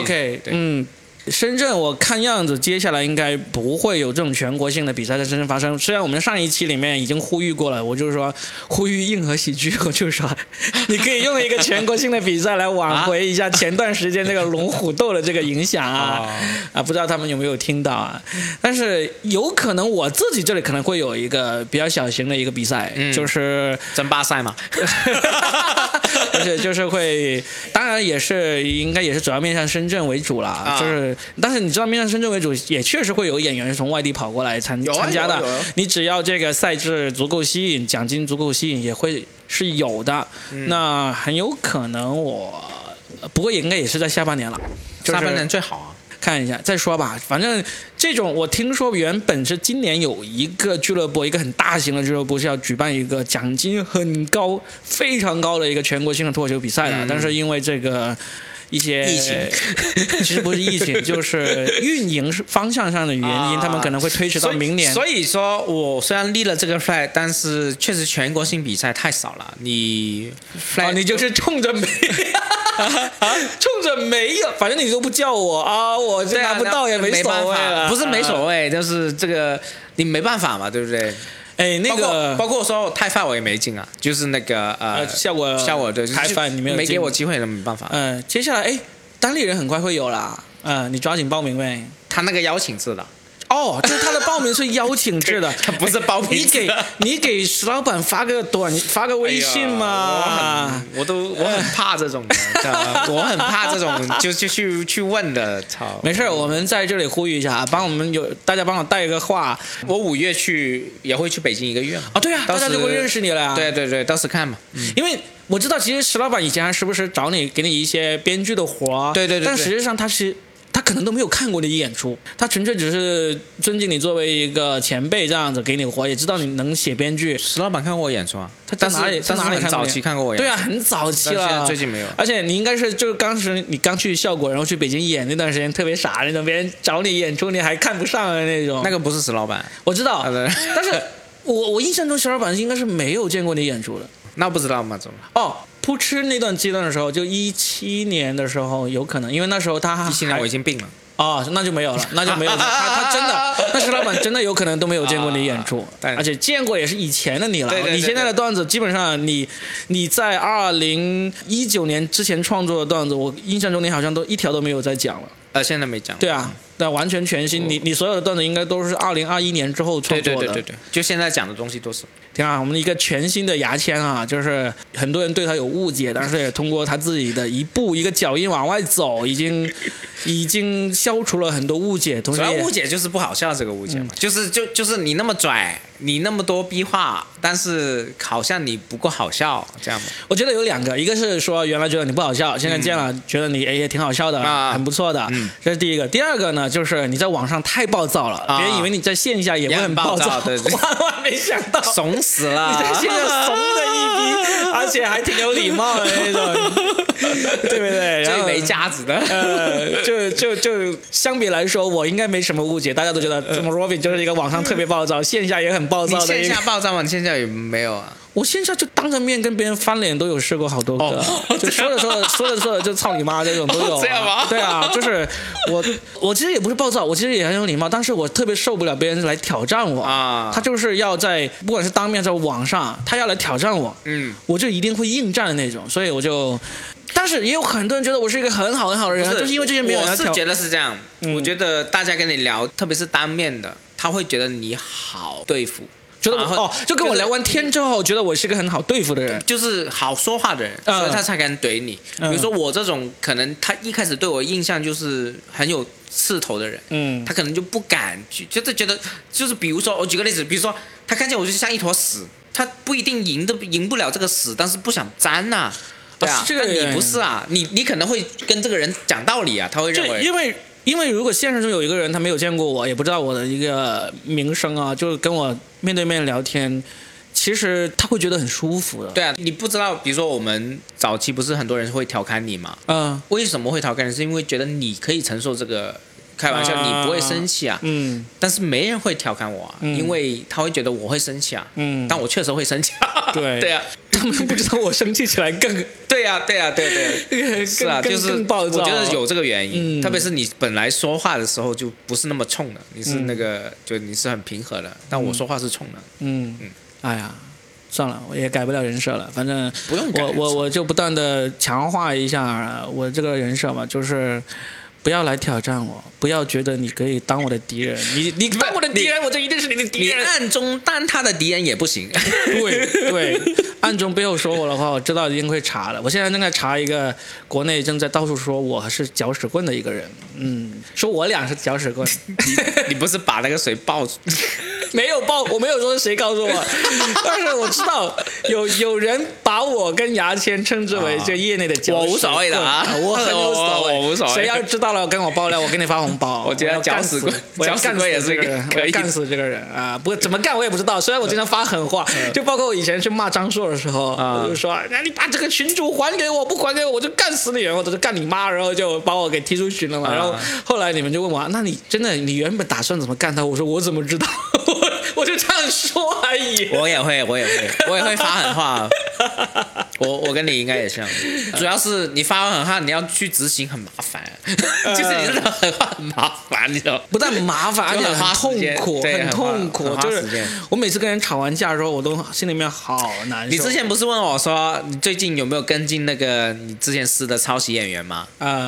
OK， 深圳我看样子接下来应该不会有这种全国性的比赛在深圳发生，虽然我们上一期里面已经呼吁过了，我就是说呼吁硬核喜剧，我就是说你可以用一个全国性的比赛来挽回一下前段时间这个龙虎斗的这个影响不知道他们有没有听到但是有可能我自己这里可能会有一个比较小型的一个比赛，就是争霸赛嘛而且就是会，当然也是应该也是主要面向深圳为主啦，就是但是你知道面向深圳为主，也确实会有演员是从外地跑过来参加的，你只要这个赛制足够吸引，奖金足够吸引，也会是有的。那很有可能不过应该也是在下半年了，就是下半年最好看一下再说吧。反正这种我听说原本是今年有一个俱乐部，一个很大型的俱乐部是要举办一个奖金很高非常高的一个全国性的脱口秀比赛的，但是因为这个一些疫情其实不是疫情就是运营方向上的原因他们可能会推迟到明年。所以说我虽然立了这个 flag， 但是确实全国性比赛太少了，你 flag 你就是冲着没冲着没有，反正你都不叫我我就拿不到也没所谓了，不是没所谓，就是这个你没办法嘛，对不对？哎，那个包括说太饭我也没进啊，就是那个效果对太饭你没给我机会，没办法。嗯，接下来哎，单立人很快会有啦，你抓紧报名呗。他那个邀请制的。哦，就是他的报名是邀请制的，他不是报名制的。你给石老板发个微信嘛？哎、我很怕这种的，我很怕这种就去问的。操，没事，我们在这里呼吁一下，大家帮我带一个话。我5月也会去北京一个月啊、哦，对啊，大家就会认识你了呀、啊。对对对，到时看嘛，因为。我知道，其实石老板以前还时不时找你，给你一些编剧的活，对对对对，但实际上他可能都没有看过你演出，他纯粹只是尊敬你作为一个前辈这样子给你活，也知道你能写编剧。石老板看过我演出啊，他在哪里很早期看过我演出？对啊，很早期了，现在最近没有。而且你应该是就是当时你刚去效果，然后去北京演那段时间特别傻那种，别人找你演出你还看不上的那种。那个不是石老板，我知道，但是我印象中石老板应该是没有见过你演出的。那不知道吗？怎么？哦，扑哧那段阶段的时候，就2017年的时候，有可能，因为那时候他17年我已经病了。哦，那就没有了，那就没有了。他真的，那石老板真的有可能都没有见过你演出，而且见过也是以前的你了。对对对对，你现在的段子基本上你在2019年之前创作的段子，我印象中你好像都一条都没有再讲了。现在没讲。对啊，那完全全新。你所有的段子应该都是2021年之后创作的。对对对对对，就现在讲的东西都是。天啊，我们一个全新的牙签啊，就是很多人对他有误解，但是也通过他自己的一步一个脚印往外走，已经消除了很多误解。主要误解就是不好笑这个误解嘛，就是你那么拽，你那么多逼话，但是好像你不够好笑这样嘛。我觉得有两个，一个是说原来觉得你不好笑，现在见了觉得你也挺好笑的，很不错的。这是第一个。第二个呢，就是你在网上太暴躁了，别人以为你在线下也会很暴躁，对对，万万没想到，怂死了！你在线下怂的一逼，而且还挺有礼貌的那种，对不对？最没架子的，就相比来说，我应该没什么误解，大家都觉得这么 Robin 就是一个网上特别暴躁，线下也很暴躁的。你线下暴躁吗？你线下也没有啊？我线下就当着面跟别人翻脸都有试过好多个，就说着就操你妈这种都有。这样吗？对啊，就是我其实也不是暴躁，我其实也很有礼貌，但是我特别受不了别人来挑战我啊。他就是要在不管是当面在网上，他要来挑战我，我就一定会应战的那种，所以我就。但是也有很多人觉得我是一个很好很好的人，就是因为这些没有人。我是觉得是这样，我觉得大家跟你聊，特别是当面的，他会觉得你好对付。觉得我就跟我聊完天之后，觉得我是个很好对付的人，就是好说话的人，所以他才敢怼你。比如说我这种，可能他一开始对我印象就是很有势头的人，他可能就不敢去，就觉得就是比如说我举个例子，比如说他看见我就像一坨屎，他不一定赢不了这个屎，但是不想沾呐。对啊，这个你不是啊，你可能会跟这个人讲道理啊，他会认为因为如果现实中有一个人他没有见过我，也不知道我的一个名声啊，就是跟我面对面聊天，其实他会觉得很舒服的。对啊，你不知道，比如说我们早期不是很多人会调侃你嘛？为什么会调侃你？是因为觉得你可以承受这个开玩笑，你不会生气啊。但是没人会调侃我啊，因为他会觉得我会生气啊。但我确实会生气啊。对。对啊。他们不知道我生气起来更对啊对啊对对，是啊，就是我觉得有这个原因，特别是你本来说话的时候就不是那么冲的，你是那个就你是很平和的，但我说话是冲的。哎呀，算了，我也改不了人设了，反正不用改，我就不断的强化一下我这个人设嘛，就是。不要来挑战我，不要觉得你可以当我的敌人，你当我的敌人，我就一定是你的敌人。你暗中当他的敌人也不行。对对，暗中背后说我的话，我知道一定会查的。我现在正在查一个国内正在到处说我是搅屎棍的一个人，说我俩是搅屎棍。你不是把那个谁爆出？没有爆，我没有说是谁告诉我，但是我知道有人把我跟牙签称之为这业内的搅屎棍。我无所谓的啊，我很无所谓，我无所谓。谁要知道？跟我爆料，我给你发红包。我觉得搅死鬼也是一个人，我要干死这个人啊！不过怎么干我也不知道。虽然我经常发狠话，就包括我以前去骂张硕的时候，我就说：“你把这个群主还给我，不还给我，我就干死你！”然后我就干你妈，然后就把我给踢出群了嘛。然后后来你们就问我：“那你真的你原本打算怎么干他？”我说：“我怎么知道？我就这样说而已。”我也会发狠话。我跟你应该也像，主要是你发完很汗，你要去执行很麻烦，就是你真的很麻烦，你知道？不但麻烦，而且很痛苦，很痛苦。就是我每次跟人吵完架的时候，我都心里面好难受。你之前不是问我说你最近有没有跟进那个你之前试的抄袭演员吗？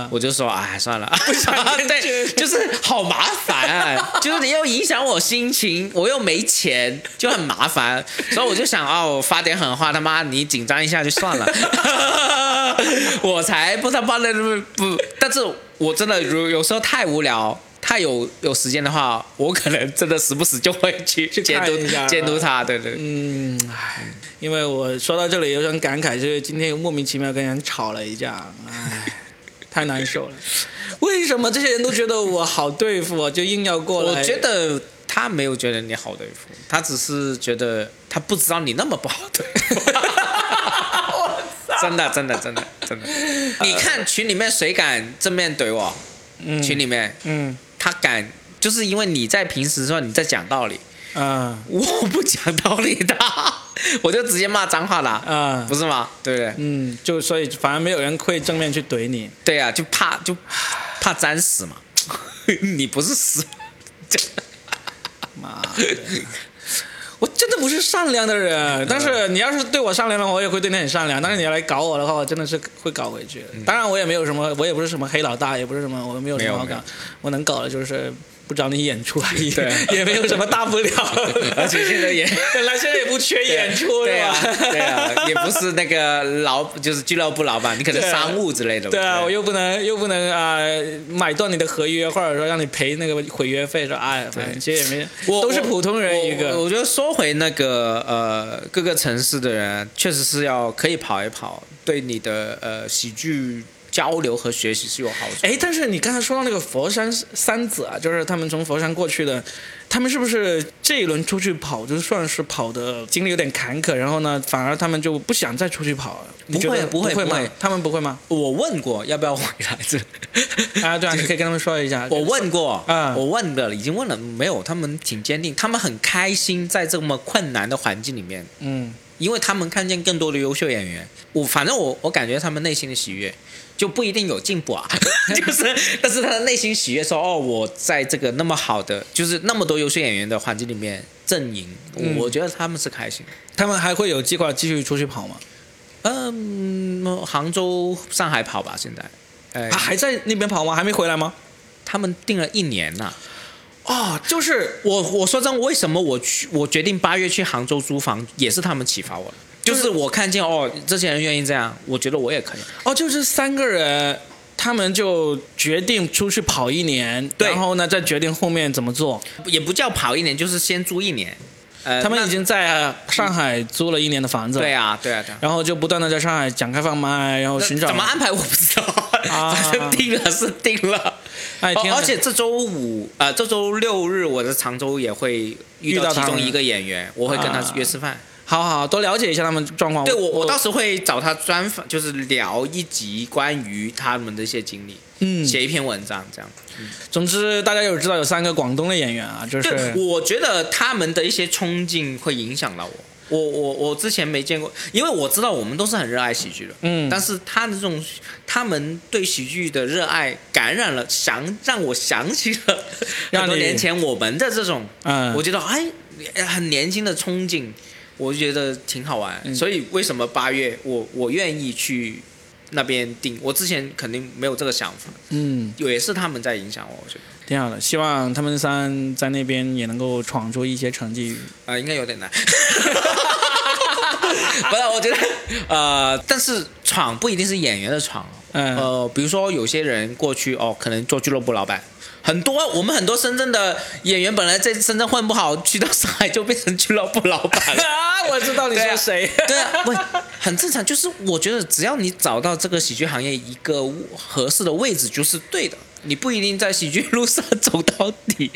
我就说哎算了，不想对，就是好麻烦、啊，就是你又影响我心情，我又没钱，就很麻烦。所以我就想啊、哦，我发点狠话，他妈你紧张一下就算了，我才不他妈的不，但是我真的有时候太无聊。他有时间的话，我可能真的时不时就会去监督他，对对。嗯，唉，因为我说到这里有点感慨，就是今天莫名其妙跟人吵了一架，唉，太难受了。为什么这些人都觉得我好对付，我就硬要过来？我觉得他没有觉得你好对付，他只是觉得他不知道你那么不好对付。真的，你看群里面谁敢正面怼我？嗯、群里面，嗯。他敢，就是因为你在平时说你在讲道理，嗯，我不讲道理的，我就直接骂脏话了，嗯，不是吗？对不对？嗯，就所以反而没有人会正面去怼你，对啊，就怕沾屎嘛，你不是屎，妈的，我真的不是善良的人，但是你要是对我善良的话，我也会对你很善良。但是你要来搞我的话，我真的是会搞回去。当然，我也没有什么，我也不是什么黑老大，也不是什么，我没有什么好搞。我能搞的就是不找你演出而已，也没有什么大不了。而且现在本来也不缺演出，对吧？对啊，也不是那个就是俱乐部老板，你可能商务之类的。对啊，我又不能啊买断你的合约，或者说让你赔那个毁约费，说哎，其实也没，都是普通人一个。我觉得说回那个各个城市的人，确实是要可以跑一跑，对你的喜剧交流和学习是有好处。哎，但是你刚才说到那个佛山三子啊，就是他们从佛山过去的，他们是不是这一轮出去跑，就算是跑的经历有点坎坷，然后呢，反而他们就不想再出去跑了？不会吗？他们不会吗？我问过要不要回来这啊？对啊，你可以跟他们说一下。我问过，我问的已经问了，没有，他们挺坚定，他们很开心在这么困难的环境里面，嗯，因为他们看见更多的优秀演员。反正我感觉他们内心的喜悦。就不一定有进步啊，就是，但是他的内心喜悦说，哦，我在这个那么好的，就是那么多优秀演员的环境里面阵营，我觉得他们是开心的。他们还会有计划继续出去跑吗？嗯，杭州、上海跑吧，现在。还在那边跑吗？还没回来吗？他们定了1年了。哦，就是我说真的，为什么我决定8月去杭州租房，也是他们启发我的。就是我看见哦，这些人愿意这样，我觉得我也可以。哦，就是3个人，他们就决定出去跑1年，然后呢再决定后面怎么做。也不叫跑1年，就是先租1年。他们已经在上海租了1年的房子。对啊。然后就不断的在上海讲开放麦，然后寻找。怎么安排我不知道，反正定了。哎，而且这周五这周6日我在常州也会遇到其中一个演员，我会跟他约吃饭。好，多了解一下他们状况。对，我到时会找他专访，就是聊一集关于他们的一些经历，写一篇文章这样。总之，大家有知道有3个广东的演员啊，就是对，我觉得他们的一些冲劲会影响到我。我之前没见过，因为我知道我们都是很热爱喜剧的，但是他们对喜剧的热爱感染了，让我想起了很多年前我们的这种，我觉得很年轻的冲劲。我觉得挺好玩，所以为什么8月我愿意去那边订？我之前肯定没有这个想法，也是他们在影响我觉得挺好的。希望他们3在那边也能够闯出一些成绩。应该有点难，不是？我觉得但是闯不一定是演员的闯，比如说有些人过去哦，可能做俱乐部老板。我们很多深圳的演员本来在深圳混不好，去到上海就变成俱乐部老板了。我知道你说谁。对啊，很正常。就是我觉得只要你找到这个喜剧行业一个合适的位置，就是对的。你不一定在喜剧路上走到底，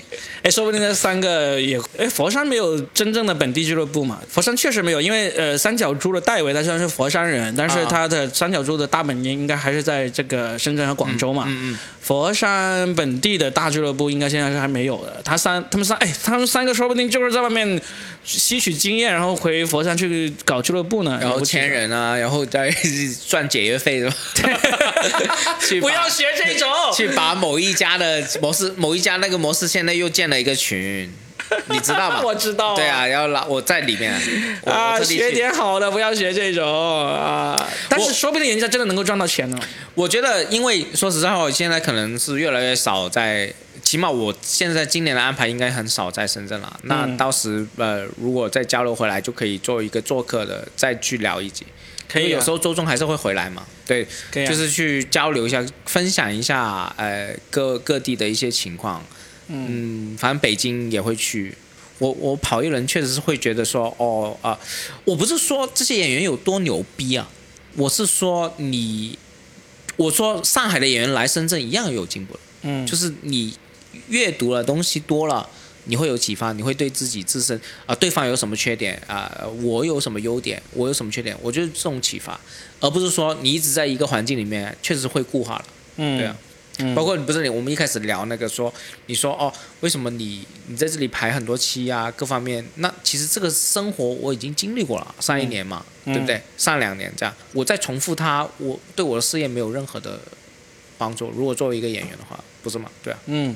说不定那三个也，佛山没有真正的本地俱乐部嘛？佛山确实没有，因为三角洲的戴维他虽然是佛山人，但是他的三角洲的大本营应该还是在这个深圳和广州嘛。嗯嗯嗯、佛山本地的大俱乐部应该现在是还没有的。他们三个说不定就是在外面吸取经验，然后回佛山去搞俱乐部呢，然后签人啊，然后再赚解约费是吧？不要学这种，去把某一家的模式，某一家那个模式现在又建了一个群，你知道吗？我知道、啊。对啊，要拉我在里面啊，学点好的，不要学这种啊。但是说不定人家真的能够赚到钱呢。我觉得，因为说实在话，现在可能是越来越少在。起码我现在今年的安排应该很少在深圳了，那到时如果再交流回来，就可以做一个做客的，再去聊一集。可以、啊，有时候周中还是会回来嘛，对，啊、就是去交流一下，分享一下各地的一些情况。嗯，反正北京也会去。我跑一轮，确实是会觉得说，哦啊、我不是说这些演员有多牛逼啊，我是说我说上海的演员来深圳一样有进步了。嗯，就是你。阅读了东西多了，你会有启发，你会对自己自身对方有什么缺点我有什么优点，我有什么缺点，我觉得这种启发，而不是说你一直在一个环境里面，确实会固化了。嗯，对啊，嗯、包括你不是我们一开始聊那个说，你说哦，为什么你在这里排很多期啊，各方面，那其实这个生活我已经经历过了，上一年嘛，嗯、对不对？上2年这样，我再重复它，我对我的事业没有任何的帮助。如果作为一个演员的话，不是吗？对啊，嗯。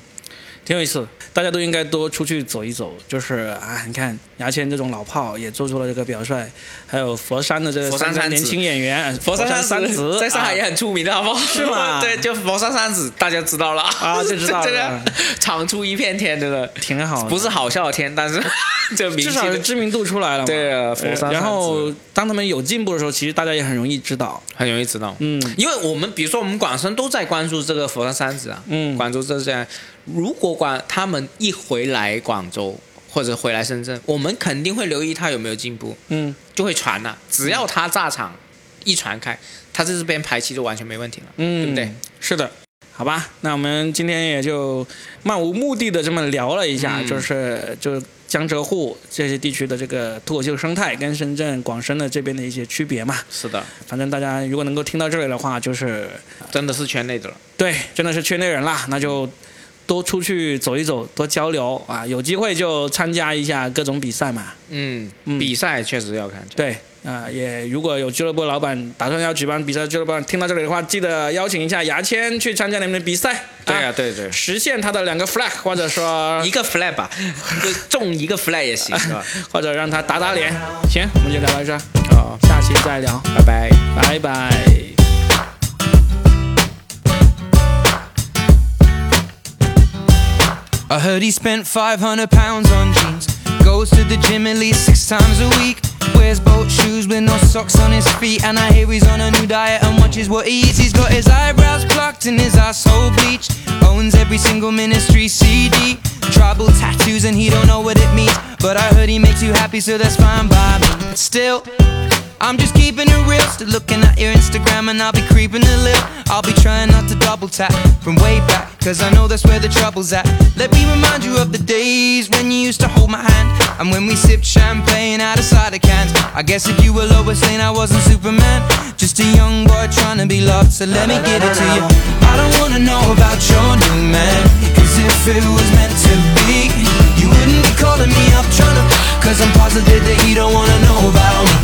挺有意思，大家都应该多出去走一走。就是啊，你看牙签这种老炮也做出了这个表率，还有佛山的这个年轻演员佛山三子，在上海也很出名的，好不好？是吗？对，就佛山三子，大家知道了啊，就知道了，这个闯出一片天，真的挺好的，不是好笑天，但是这明星至少是知名度出来了嘛。对啊，佛山三子。然后当他们有进步的时候，其实大家也很容易知道，很容易知道。嗯，因为我们比如说我们广深都在关注这个佛山三子啊，嗯，广州这些。如果他们一回来广州或者回来深圳，我们肯定会留意他有没有进步，嗯，就会传了。只要他炸场一传开，他在这边排期就完全没问题了，嗯，对不对？是的，好吧，那我们今天也就漫无目的的这么聊了一下，嗯、就是江浙沪这些地区的这个脱口秀生态跟深圳、广深的这边的一些区别嘛。是的，反正大家如果能够听到这里的话，就是真的是圈内的了，对，真的是圈内人啦，那就。多出去走一走，多交流啊！有机会就参加一下各种比赛嘛。嗯，比赛确实要看。对啊、也如果有俱乐部老板打算要举办比赛，俱乐部听到这里的话，记得邀请一下牙签去参加你们的比赛。对啊，对对，实现他的2个 flag， 或者说一个 flag 吧，中一个 flag 也行，是吧？或者让他打脸。行，我们就聊到这儿，好，下期再聊，拜拜，拜拜。I heard he spent 500 pounds on jeans. Goes to the gym at least 6 times a week. Wears boat shoes with no socks on his feet. And I hear he's on a new diet and watches what he eats. He's got his eyebrows plucked and his asshole bleached. Owns every single Ministry CD. Tribal tattoos and he don't know what it means. But I heard he makes you happy, so that's fine by me. Still, I'm just keeping it real. Still looking at your Instagram and I'll be creeping a little. I'll be trying not to double tap from way back, cause I know that's where the trouble's at. Let me remind you of the days when you used to hold my hand, and when we sipped champagne out of cider cans. I guess if you were Lois Lane, I wasn't Superman, just a young boy trying to be loved. So let me give it to you. I don't wanna know about your new man, cause if it was meant to be, you wouldn't be calling me up trying to, cause I'm positive that you don't wanna know about me.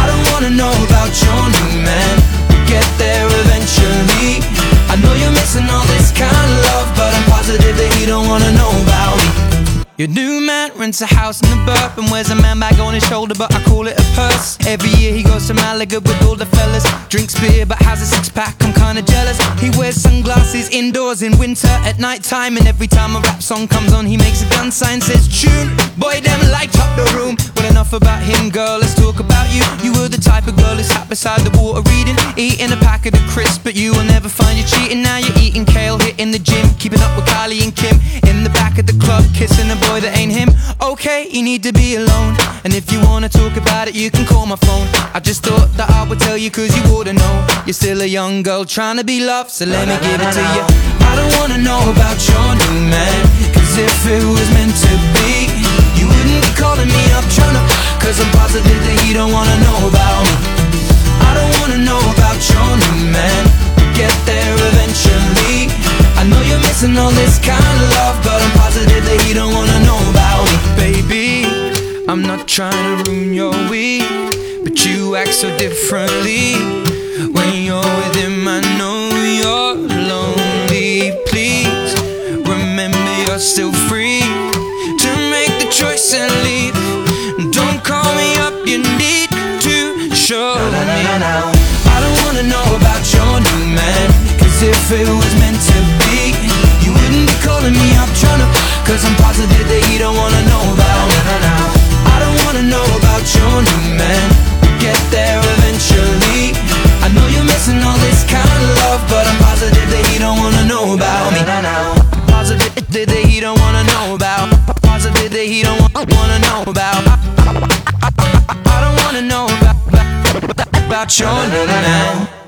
I don't wanna know about your new man, we'll get there eventually. I know you're missing all this kind of love, but I'm positive that you don't wanna know about me. Your new man rents a house in the burp and wears a man bag on his shoulder, but I call it a purse. Every year he goes to Malaga with all the fellas. Drinks beer but has a 6-pack, I'm kinda jealous. He wears sunglasses indoors in winter at night time, and every time a rap song comes on he makes a gun sign, says tune. Boy damn light up the room. Well enough about him girl, let's talk about you. You were the type of girl who sat beside the water reading, eating a packet of crisps, but you will never find you cheating. Now you're eating kale, hitting the gym, keeping up with Kylie and Kim. In the back of the club, kissing a boy that ain't him. Okay, you need to be alone, and if you wanna talk about it you can call my phone. I just thought that I would tell you cause you ought to know, you're still a young girl trying to be loved. So let me give it to you. don't wanna know about your new man, cause if it was meant to be, you wouldn't be calling me up trying to, cause I'm positive that you don't wanna know about me. I don't wanna know about your new man, we'll get there eventually. I know you're missing all this kind of love, but I'm positive that you don't wanna know about me. Baby, I'm not trying to ruin your week, but you act so differently when you're with him. I know you're lonely, please remember you're still free to make the choice and leave. Don't call me up, you need to show me. I don't wanna know about your new man, cause if it was meant to be, you wouldn't be calling me up trying to, cause I'm positive that you don't wanna know about me. I don't wanna know about your new man, we'll get there eventually. I know you're missing all this kind of love, but I'm positive that you don't wanna know about me. Positive that you don't wanna know about. Positive that you don't wanna know about. I don't wanna know about your new man.